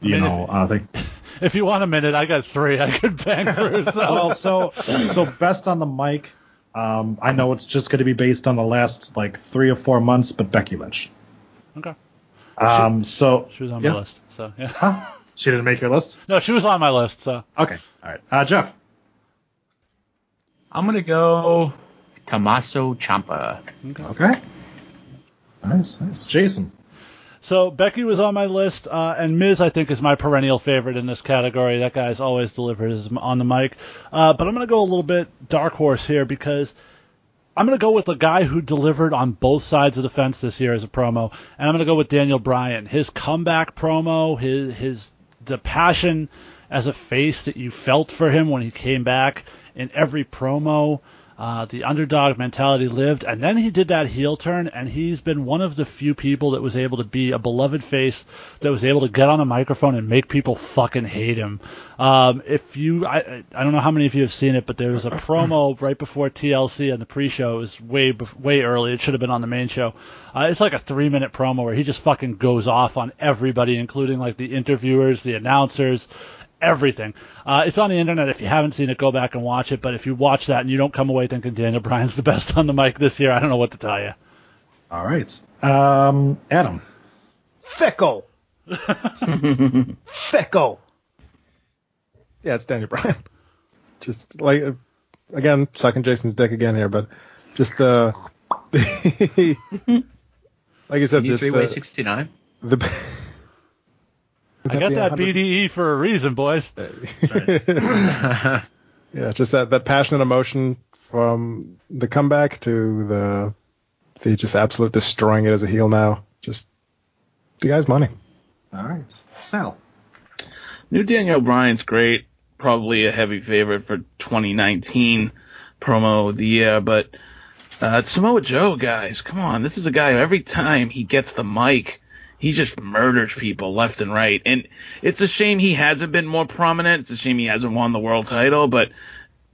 If you want a minute, I got three. I could bang through. So. Well, so best on the mic. I know it's just going to be based on the last like 3 or 4 months, but Becky Lynch. Okay. She was on my list. So yeah. Huh? She didn't make your list? No, she was on my list. So okay. All right. Jeff. I'm gonna go Tommaso Ciampa. Okay. Nice. Jason. So Becky was on my list, and Miz, I think, is my perennial favorite in this category. That guy's always delivers on the mic. But I'm going to go a little bit dark horse here because I'm going to go with the guy who delivered on both sides of the fence this year as a promo, and I'm going to go with Daniel Bryan. His comeback promo, the passion as a face that you felt for him when he came back in every promo. The underdog mentality lived, and then he did that heel turn, and he's been one of the few people that was able to be a beloved face that was able to get on a microphone and make people fucking hate him. I don't know how many of you have seen it, but there was a promo right before TLC on the pre-show. It was way early. It should have been on the main show. It's like a 3-minute promo where he just fucking goes off on everybody, including like the interviewers, the announcers, everything. It's on the internet. If you haven't seen it, go back and watch it. But if you watch that and you don't come away thinking Daniel Bryan's the best on the mic this year, I don't know what to tell you. All right. Adam. Fickle. Fickle. Yeah, it's Daniel Bryan. Just like, again, sucking Jason's dick again here, but just like you said, this 3-way 69. I got that 100? BDE for a reason, boys. Yeah, just that passionate emotion from the comeback to the just absolute destroying it as a heel now. Just the guy's money. All right. Sal. New Daniel Bryan's great. Probably a heavy favorite for 2019 promo of the year, but Samoa Joe, guys, come on. This is a guy who every time he gets the mic, he just murders people left and right. And it's a shame he hasn't been more prominent. It's a shame he hasn't won the world title. But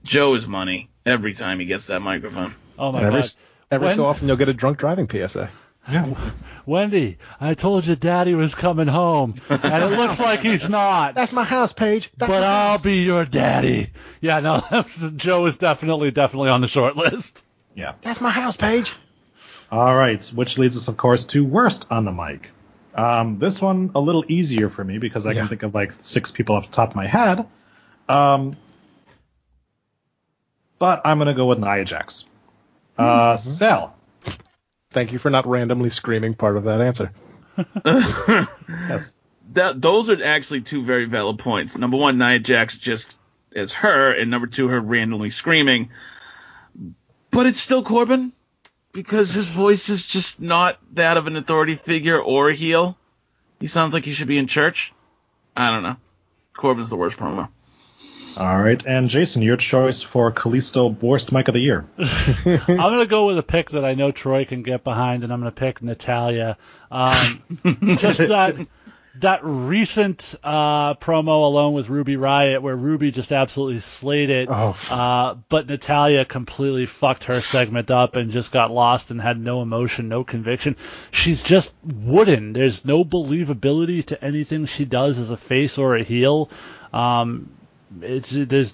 Joe is money every time he gets that microphone. Oh, my God. Every so often you'll get a drunk driving PSA. Yeah. Wendy, I told you Daddy was coming home. And it looks like he's not. That's my house, Paige. But I'll be your daddy. Yeah, no, Joe is definitely on the short list. Yeah. That's my house, Paige. All right, which leads us, of course, to worst on the mic. This one a little easier for me because I can think of like 6 people off the top of my head. But I'm going to go with Nia Jax. Sal. Thank you for not randomly screaming part of that answer. Yes. Those are actually 2 very valid points. Number 1, Nia Jax just as her, and number 2, her randomly screaming. But it's still Corbin. Because his voice is just not that of an authority figure or a heel. He sounds like he should be in church. I don't know. Corbin's the worst promo. All right. And Jason, your choice for Kalisto worst mic of the year. I'm going to go with a pick that I know Troy can get behind, and I'm going to pick Natalia. Just that recent promo alone with Ruby Riott, where Ruby just absolutely slayed it, but Natalia completely fucked her segment up and just got lost and had no emotion, no conviction. She's just wooden. There's no believability to anything she does as a face or a heel. There's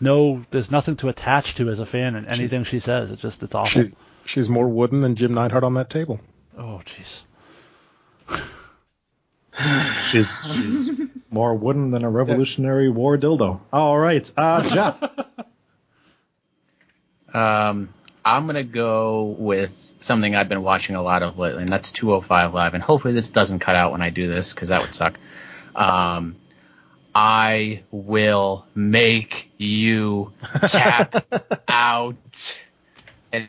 nothing to attach to as a fan in anything she says. It's awful. She's more wooden than Jim Neidhart on that table. Oh, jeez. She's more wooden than a Revolutionary War dildo. All right, Jeff. I'm going to go with something I've been watching a lot of lately, and that's 205 Live. And hopefully this doesn't cut out when I do this, because that would suck. I will make you tap out. And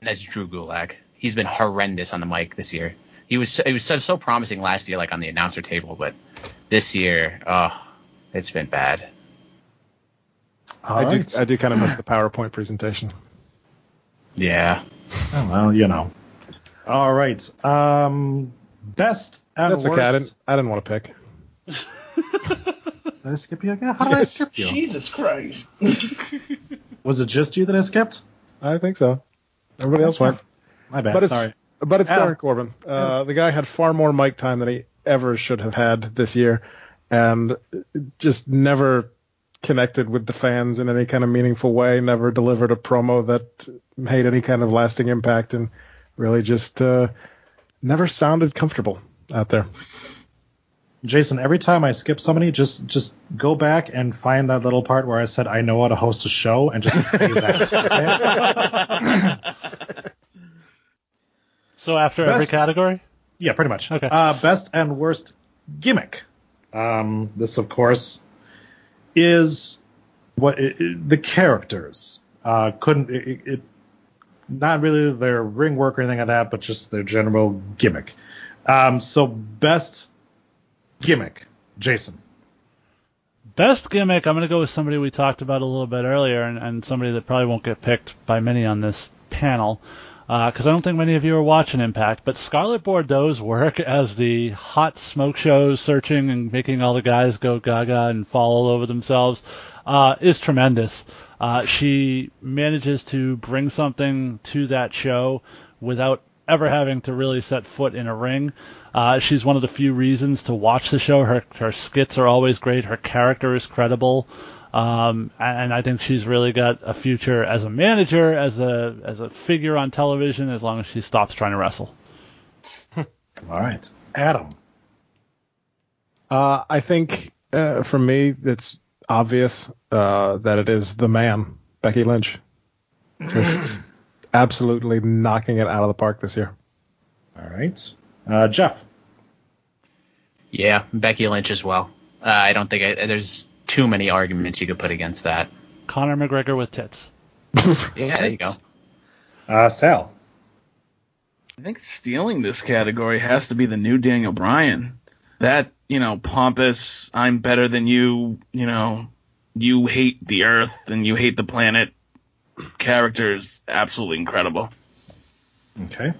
that's Drew Gulak. He's been horrendous on the mic this year. He was so promising last year, like on the announcer table, but this year, it's been bad. I do kind of miss the PowerPoint presentation. Yeah. Oh, well, you know. All right. Best and that's worst. Okay. I didn't want to pick. Did I skip you again? How did I skip you? Jesus Christ. Was it just you that I skipped? I think so. Everybody else went. My bad. Sorry. But it's Baron Corbin. The guy had far more mic time than he ever should have had this year, and just never connected with the fans in any kind of meaningful way, never delivered a promo that made any kind of lasting impact, and really just never sounded comfortable out there. Jason, every time I skip somebody, just go back and find that little part where I said, I know how to host a show, and just play that. Okay? So after best, every category? Yeah, pretty much. Okay. Best and worst gimmick. This, of course, is what the characters couldn't. Not really their ring work or anything like that, but just their general gimmick. So best gimmick, Jason. Best gimmick, I'm going to go with somebody we talked about a little bit earlier, and somebody that probably won't get picked by many on this panel, because I don't think many of you are watching Impact, but Scarlett Bordeaux's work as the hot smoke show, searching and making all the guys go gaga and fall all over themselves, is tremendous. She manages to bring something to that show without ever having to really set foot in a ring. She's one of the few reasons to watch the show. Her skits are always great. Her character is credible. And I think she's really got a future as a manager, as a figure on television, as long as she stops trying to wrestle. All right. Adam. I think for me, it's obvious that it is the man, Becky Lynch. Just absolutely knocking it out of the park this year. All right. Jeff. Yeah, Becky Lynch as well. I don't think there's too many arguments you could put against that. Conor McGregor with tits. Yeah, there you go. Sal. I think stealing this category has to be the new Daniel Bryan. That, pompous, I'm better than you, you hate the earth and you hate the planet character is absolutely incredible. Okay.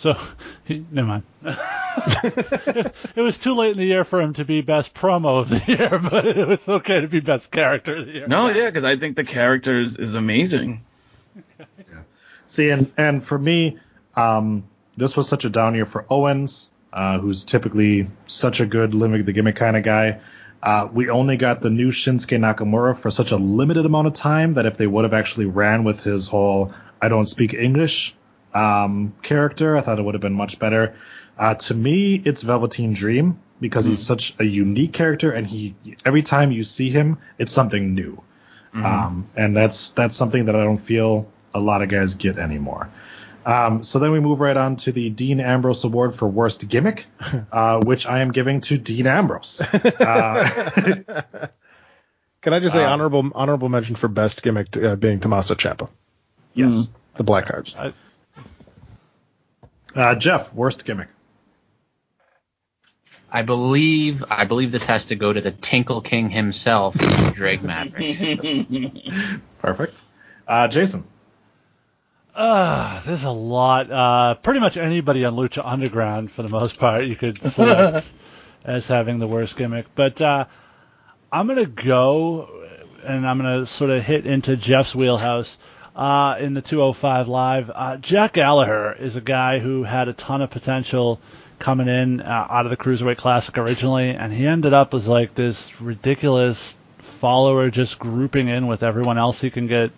So, never mind. It was too late in the year for him to be best promo of the year, but it was okay to be best character of the year. No, yeah, because I think the character is amazing. Yeah. See, and for me, this was such a down year for Owens, who's typically such a good limit the gimmick kind of guy. We only got the new Shinsuke Nakamura for such a limited amount of time that if they would have actually ran with his whole "I don't speak English" character, I thought it would have been much better. To me, it's Velveteen Dream, because he's such a unique character, and every time you see him, it's something new. Mm-hmm. And that's something that I don't feel a lot of guys get anymore. So then we move right on to the Dean Ambrose Award for Worst Gimmick, which I am giving to Dean Ambrose. Can I just say honorable mention for Best Gimmick being Tommaso Ciampa? Yes. The Blackhearts. Jeff, worst gimmick. I believe this has to go to the Tinkle King himself, Drake Maverick. Perfect. Jason. There's a lot. Pretty much anybody on Lucha Underground, for the most part, you could select as having the worst gimmick. But I'm going to go, and I'm going to sort of hit into Jeff's wheelhouse. In the 205 Live, Jack Gallagher is a guy who had a ton of potential coming in out of the Cruiserweight Classic originally, and he ended up as like this ridiculous follower just grouping in with everyone else he can get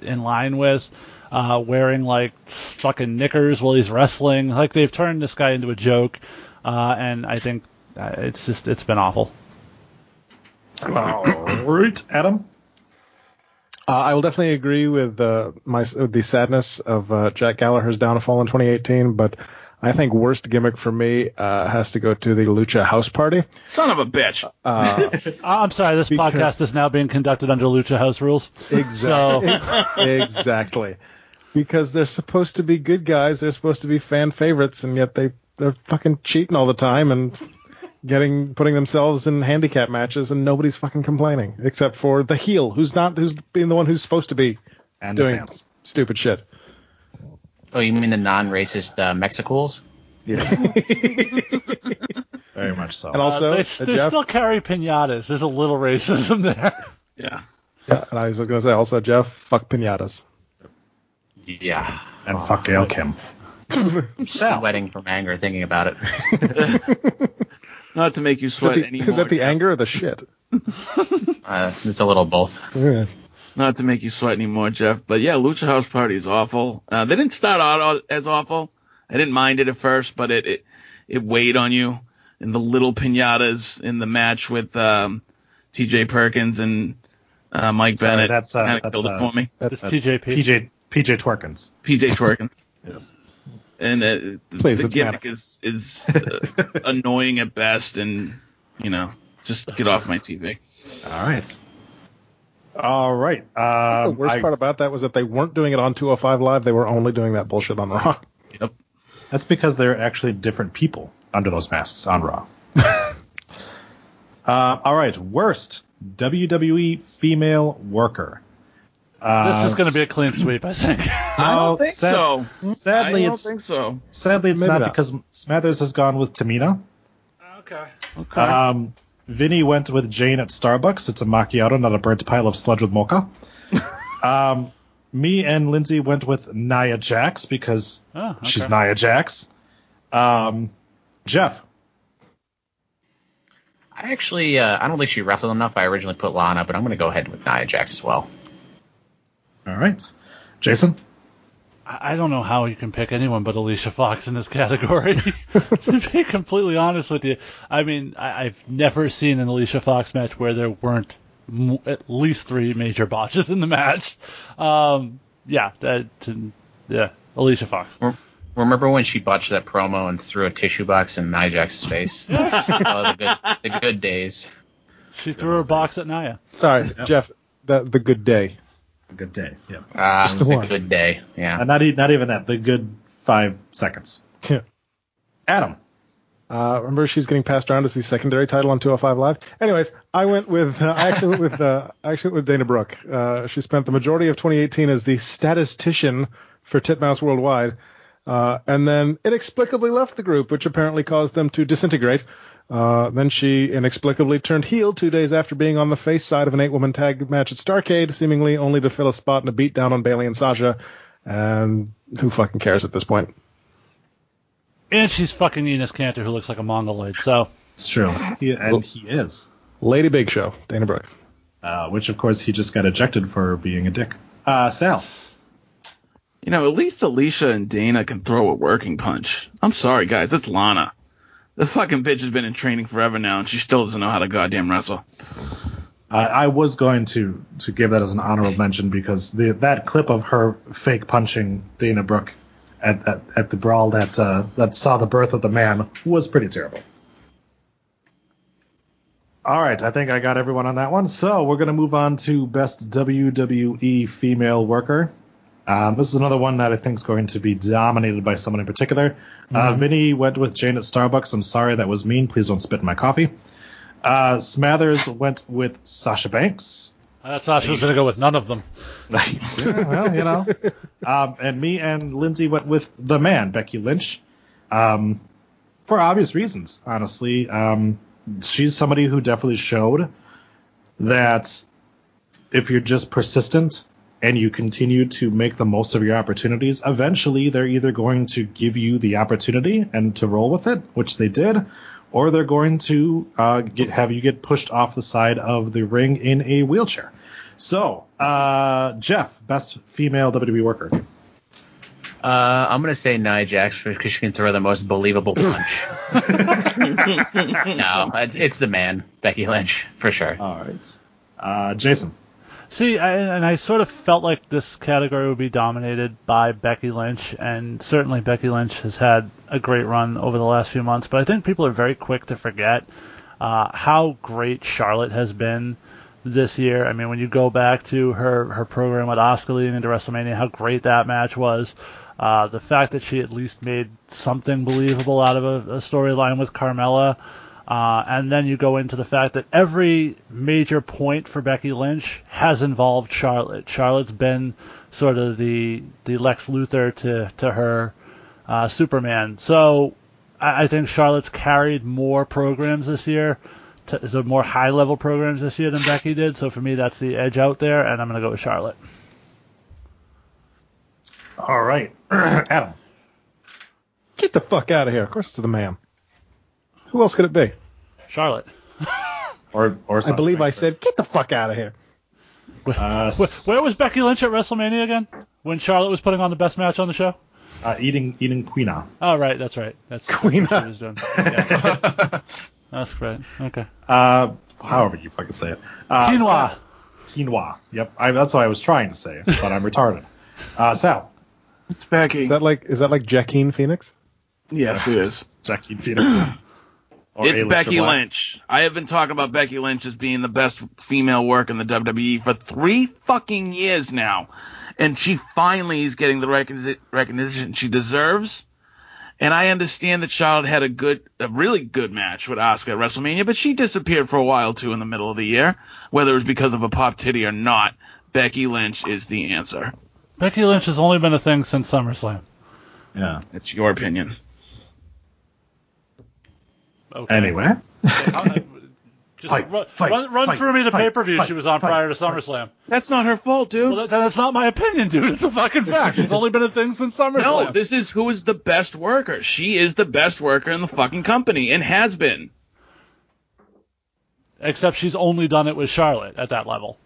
in line with, wearing like fucking knickers while he's wrestling. Like, they've turned this guy into a joke, and I think it's been awful. All right, Adam. I will definitely agree with the sadness of Jack Gallagher's downfall in 2018, but I think worst gimmick for me has to go to the Lucha House Party. Son of a bitch. I'm sorry, this podcast is now being conducted under Lucha House rules. Exactly. So. Exactly. Because they're supposed to be good guys, they're supposed to be fan favorites, and yet they're fucking cheating all the time and putting themselves in handicap matches, and nobody's fucking complaining except for the heel, who's being the one who's supposed to be doing stupid shit. Oh, you mean the non-racist Mexicals? Yeah. Very much so. And also, they still carry piñatas. There's a little racism there. Yeah. Yeah, and I was going to say also, Jeff, fuck piñatas. Yeah. And fuck Gail Kim. I'm sweating from anger thinking about it. Not to make you sweat anymore. Is that the anger or the shit? It's a little both. Yeah. Not to make you sweat anymore, Jeff. But yeah, Lucha House Party is awful. They didn't start out as awful. I didn't mind it at first, but it weighed on you. And the little piñatas in the match with T.J. Perkins and Mike Bennett kind of killed it for me. That's P.J. Twerkins. P.J. Twerkins. Yes. And the gimmick is annoying at best, and, you know, just get off my TV. All right. I think the worst part about that was that they weren't doing it on 205 Live. They were only doing that bullshit on Raw. Yep. That's because they're actually different people under those masks on Raw. All right. Worst WWE female worker. This is going to be a clean sweep, I think. I don't think so. Sadly, I don't think so. Sadly, it's not because Smathers has gone with Tamina. Okay. Vinny went with Jane at Starbucks. It's a macchiato, not a burnt pile of sludge with mocha. Me and Lindsay went with Nia Jax because she's Nia Jax. Jeff. I actually, I don't think she wrestled enough. I originally put Lana, but I'm going to go ahead with Nia Jax as well. All right. Jason? I don't know how you can pick anyone but Alicia Fox in this category. To be completely honest with you, I mean, I've never seen an Alicia Fox match where there weren't at least three major botches in the match. Alicia Fox. Remember when she botched that promo and threw a tissue box in Nia Jax's face? Yes. The good days. She threw her box at Nia. Sorry, Jeff, the good day. Good day. Yeah. Just the good day. Yeah. Not even that. The good 5 seconds. Yeah. Adam. Remember she's getting passed around as the secondary title on 205 Live. Anyways, I actually went with Dana Brooke. She spent the majority of 2018 as the statistician for Titmouse Worldwide, and then inexplicably left the group, which apparently caused them to disintegrate. Then she inexplicably turned heel 2 days after being on the face side of an 8-woman tag match at Starrcade, seemingly only to fill a spot in a beatdown on Bayley and Sasha. And who fucking cares at this point? And she's fucking Enes Kanter, who looks like a mongoloid, so... It's true. He is. Lady Big Show, Dana Brooke. Which, of course, he just got ejected for being a dick. Sal? You know, at least Alicia and Dana can throw a working punch. I'm sorry, guys, it's Lana. The fucking bitch has been in training forever now, and she still doesn't know how to goddamn wrestle. I was going to give that as an honorable mention because that clip of her fake punching Dana Brooke at the brawl that saw the birth of the man was pretty terrible. All right, I think I got everyone on that one. So we're going to move on to Best WWE Female Worker. This is another one that I think is going to be dominated by someone in particular. Vinny went with Jane at Starbucks. I'm sorry, that was mean. Please don't spit in my coffee. Smathers went with Sasha Banks. I thought Sasha was going to go with none of them. And me and Lindsay went with the man, Becky Lynch, for obvious reasons, honestly. She's somebody who definitely showed that if you're just persistent and you continue to make the most of your opportunities, eventually they're either going to give you the opportunity and to roll with it, which they did, or they're going to have you get pushed off the side of the ring in a wheelchair. So, Jeff, best female WWE worker. I'm going to say Nia Jax because she can throw the most believable punch. No, it's the man, Becky Lynch, for sure. All right. Jason. See, I sort of felt like this category would be dominated by Becky Lynch, and certainly Becky Lynch has had a great run over the last few months, but I think people are very quick to forget how great Charlotte has been this year. I mean, when you go back to her program with Asuka leading into WrestleMania, how great that match was. The fact that she at least made something believable out of a storyline with Carmella. And then you go into the fact that every major point for Becky Lynch has involved Charlotte. Charlotte's been sort of the Lex Luthor to her Superman. So I think Charlotte's carried more programs this year, the more high-level programs this year than Becky did. So for me, that's the edge out there, and I'm going to go with Charlotte. All right. Adam. Get the fuck out of here. Of course it's the ma'am. Who else could it be? Charlotte. or I believe I said, get the fuck out of here. Where was Becky Lynch at WrestleMania again? When Charlotte was putting on the best match on the show? Eating quinoa. Oh, right. That's right. That's quinoa. That's what she was doing. Yeah. That's right. Okay. However you fucking say it. Quinoa. Quinoa. Yep. That's what I was trying to say, but I'm retarded. Sal. It's Becky. Is that like Jacqueline Phoenix? Yes, it is. Jacqueline Phoenix. It's Aleister Becky Black. Lynch. I have been talking about Becky Lynch as being the best female work in the WWE for 3 fucking years now. And she finally is getting the recognition she deserves. And I understand that Charlotte had a really good match with Asuka at WrestleMania, but she disappeared for a while, too, in the middle of the year. Whether it was because of a pop titty or not, Becky Lynch is the answer. Becky Lynch has only been a thing since SummerSlam. Yeah. It's your opinion. Okay. Anyway. Just fight, through me the pay-per-view she was on prior to SummerSlam. That's not her fault, dude. Well, that's not my opinion, dude. It's a fucking fact. She's only been a thing since SummerSlam. No, this is who is the best worker. She is the best worker in the fucking company and has been. Except she's only done it with Charlotte at that level.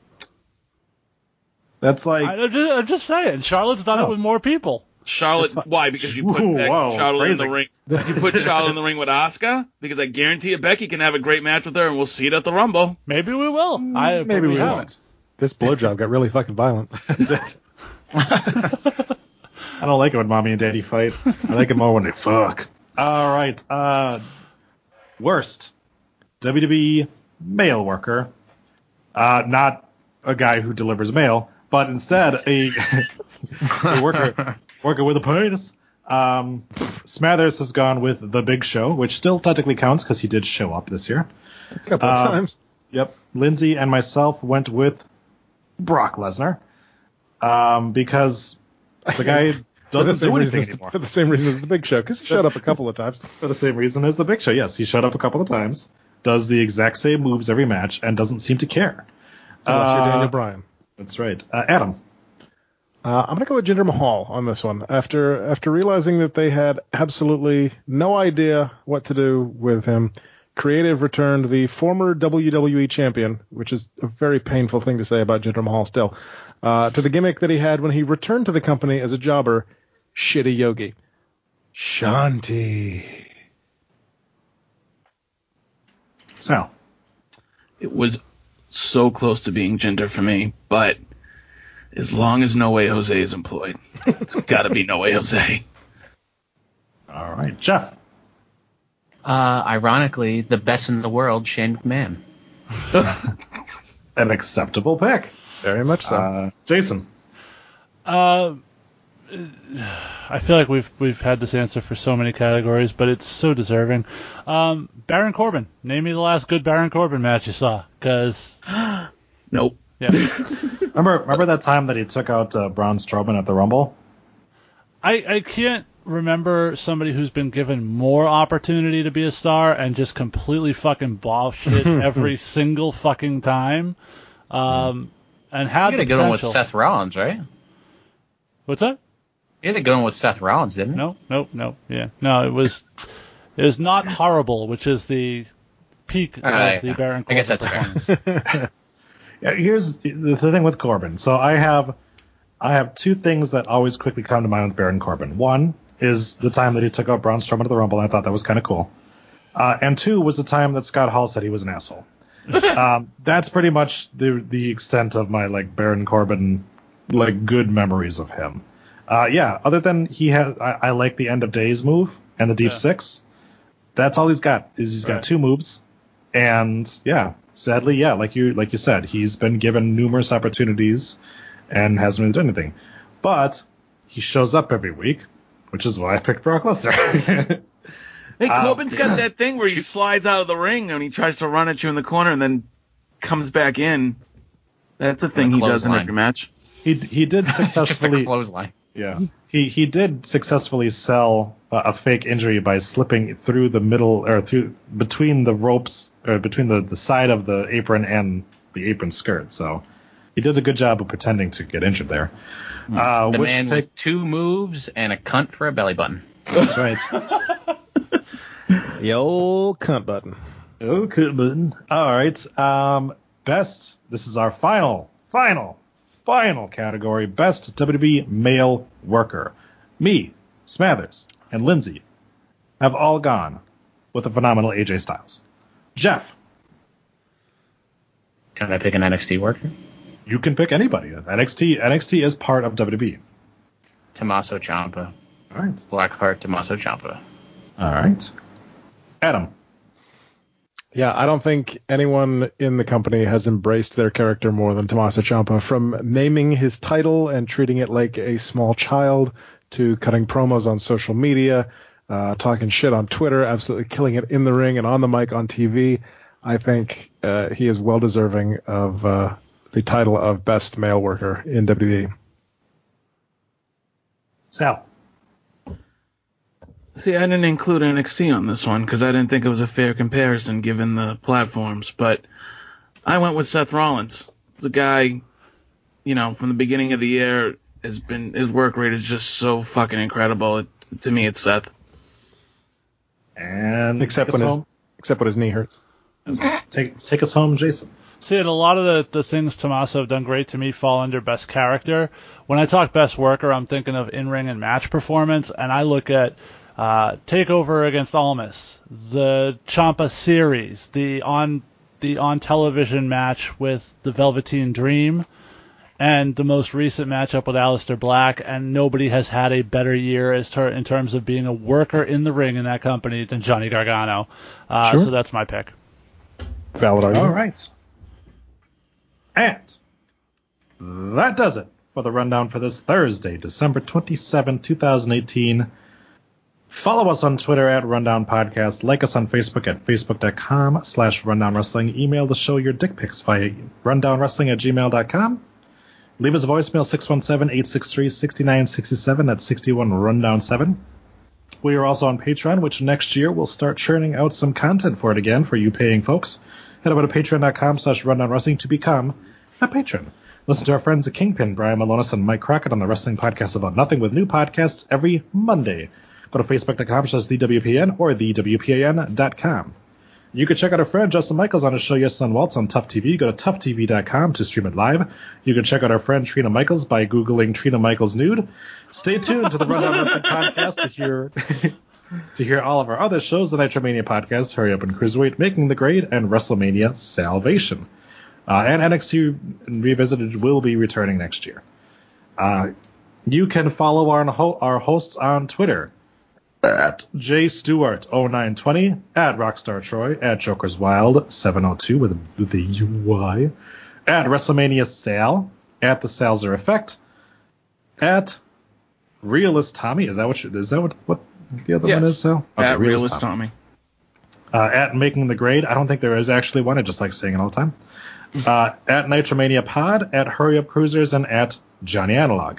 That's like... I'm just saying. Charlotte's done it with more people. Charlotte, why? Because you put Charlotte in the ring. You put Charlotte in the ring with Asuka? Because I guarantee you Becky can have a great match with her, and we'll see it at the Rumble. Maybe we will. Maybe we won't. This blowjob got really fucking violent. I don't like it when mommy and daddy fight. I like it more when they fuck. All right. Worst WWE mail worker. Not a guy who delivers mail, but instead a worker with a penis. Smathers has gone with The Big Show, which still technically counts because he did show up this year. It's a couple of times. Yep. Lindsay and myself went with Brock Lesnar because the guy doesn't do anything anymore. For the same reason as The Big Show, because he showed up a couple of times. For the same reason as The Big Show, yes. He showed up a couple of times, does the exact same moves every match, and doesn't seem to care. Unless you're Daniel Bryan. That's right. Adam. I'm going to go with Jinder Mahal on this one. After realizing that they had absolutely no idea what to do with him, Creative returned the former WWE champion, which is a very painful thing to say about Jinder Mahal still, to the gimmick that he had when he returned to the company as a jobber, Shitty Yogi. Shanti. Sal. It was so close to being Jinder for me, but... as long as No Way Jose is employed. It's got to be No Way Jose. All right, Jeff. Ironically, the best in the world, Shane McMahon. An acceptable pick. Very much so. Jason. I feel like we've had this answer for so many categories, but it's so deserving. Baron Corbin. Name me the last good Baron Corbin match you saw, because... Nope. Yeah. Remember that time that he took out Braun Strowman at the Rumble? I can't remember somebody who's been given more opportunity to be a star and just completely fucking bullshit every single fucking time. And had the good one with Seth Rollins, right? What's that? You had a good one with Seth Rollins, didn't you? No. Yeah, no, it was not horrible, which is the peak of the Baron Corbin. I guess that's fair. Here's the thing with Corbin. So I have 2 things that always quickly come to mind with Baron Corbin. One is the time that he took out Braun Strowman to the Rumble, and I thought that was kind of cool. And 2 was the time that Scott Hall said he was an asshole. That's pretty much the extent of my Baron Corbin good memories of him. Other than I like the End of Days move and the Deep Six. That's all he's got. Is he's got 2 moves, and yeah. Sadly, yeah, like you said, he's been given numerous opportunities and hasn't really done anything. But he shows up every week, which is why I picked Brock Lesnar. Hey, Corbin's got that thing where he slides out of the ring and he tries to run at you in the corner and then comes back in. That's a thing he does in every match. He did successfully just a clothesline. Yeah, he did successfully sell a fake injury by slipping through the middle or through between the ropes or between the side of the apron and the apron skirt. So he did a good job of pretending to get injured there. The man with two moves and a cunt for a belly button. That's right. The old cunt button. Oh, cunt button. All right. Best. This is our final category, best WWE male worker. Me, Smathers, and Lindsay have all gone with the phenomenal AJ Styles. Jeff. Can I pick an NXT worker? You can pick anybody. NXT is part of WWE. Tommaso Ciampa. All right. Blackheart, Tommaso Ciampa. All right. Adam. Yeah, I don't think anyone in the company has embraced their character more than Tommaso Ciampa, from naming his title and treating it like a small child to cutting promos on social media, talking shit on Twitter, absolutely killing it in the ring and on the mic on TV. I think he is well deserving of the title of best male worker in WWE. Sal. See, I didn't include NXT on this one because I didn't think it was a fair comparison given the platforms, but I went with Seth Rollins. The guy, you know, from the beginning of the year has been, his work rate is just so fucking incredible. To me, it's Seth. And except when his knee hurts. Take us home, Jason. See, a lot of the things Tommaso have done great to me fall under best character. When I talk best worker, I'm thinking of in-ring and match performance, and I look at Takeover against Almas, the Ciampa series, the on television match with the Velveteen Dream, and the most recent matchup with Aleister Black, and nobody has had a better year in terms of being a worker in the ring in that company than Johnny Gargano. Sure. So that's my pick. Valid argument. All right. And that does it for the rundown for this Thursday, December 27, 2018. Follow us on Twitter at Rundown Podcast. Like us on Facebook at facebook.com/rundownwrestling. Email the show your dick pics via rundownwrestling@gmail.com. Leave us a voicemail 617-863-6967. That's 61 Rundown 7. We are also on Patreon, which next year we'll start churning out some content for it again for you paying folks. Head over to patreon.com/rundownwrestling to become a patron. Listen to our friends at Kingpin, Brian Malonis, and Mike Crockett on the Wrestling Podcast About Nothing with new podcasts every Monday. Go to facebook.com/thewpn or thewpan.com. You can check out our friend Justin Michaels on his show Yes Son Waltz on Tough TV. Go to toughtv.com to stream it live. You can check out our friend Trina Michaels by Googling Trina Michaels nude. Stay tuned to the Rundown Wrestling Podcast to hear all of our other shows, the Nitromania Podcast, Hurry Up and Cruiserweight, Making the Grade, and WrestleMania Salvation. And NXT Revisited will be returning next year. You can follow our hosts on Twitter. At jstewart0920, at rockstartroy, at jokerswild702 with the UY, at WrestleManiaSal, at the Salzer Effect, at Realist Tommy. Is that what what the other one is, Sal? Okay, at Realist Tommy. At Making the Grade. I don't think there is actually one. I just like saying it all the time. At Nitromania Pod, at Hurry Up Cruisers, and at Johnny Analog.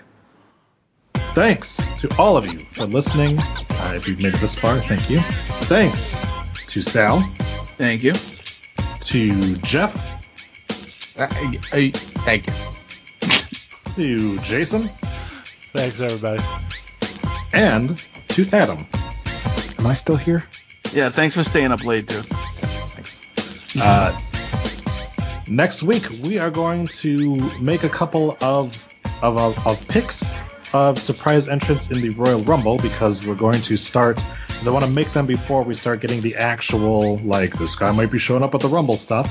Thanks to all of you for listening. If you've made it this far, thank you. Thanks to Sal. Thank you. To Jeff. Thank you. To Jason. Thanks, everybody. And to Adam. Am I still here? Yeah, thanks for staying up late, too. Thanks. Next week, we are going to make a couple of picks of surprise entrants in the Royal Rumble, because we're going to start, because I want to make them before we start getting the actual, like, this guy might be showing up at the Rumble stuff,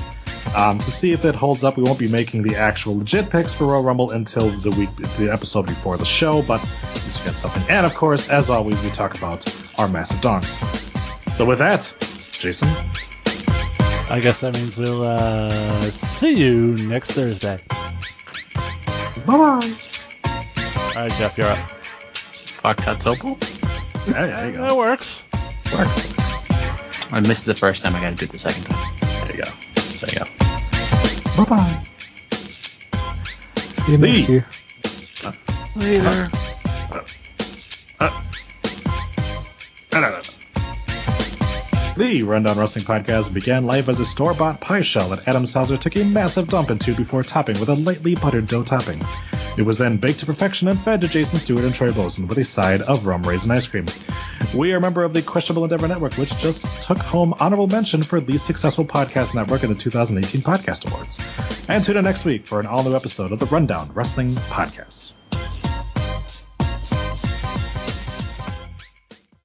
to see if it holds up. We won't be making the actual legit picks for Royal Rumble until the episode before the show, but at least we got something. And of course, as always, we talk about our massive dongs. So with that, Jason, I guess that means we'll see you next Thursday. Bye-bye. All right, Jeff, you're up. Fuck, that's opal. There you go. That works. Works. I missed it the first time. I got to do it the second time. There you go. Bye-bye. See you next year. Later. The Rundown Wrestling Podcast began life as a store-bought pie shell that Adam Seltzer took a massive dump into before topping with a lightly buttered dough topping. It was then baked to perfection and fed to Jason Stewart and Troy Wilson with a side of rum raisin ice cream. We are a member of the Questionable Endeavor Network, which just took home honorable mention for least successful podcast network in the 2018 Podcast Awards. And tune in next week for an all-new episode of the Rundown Wrestling Podcast.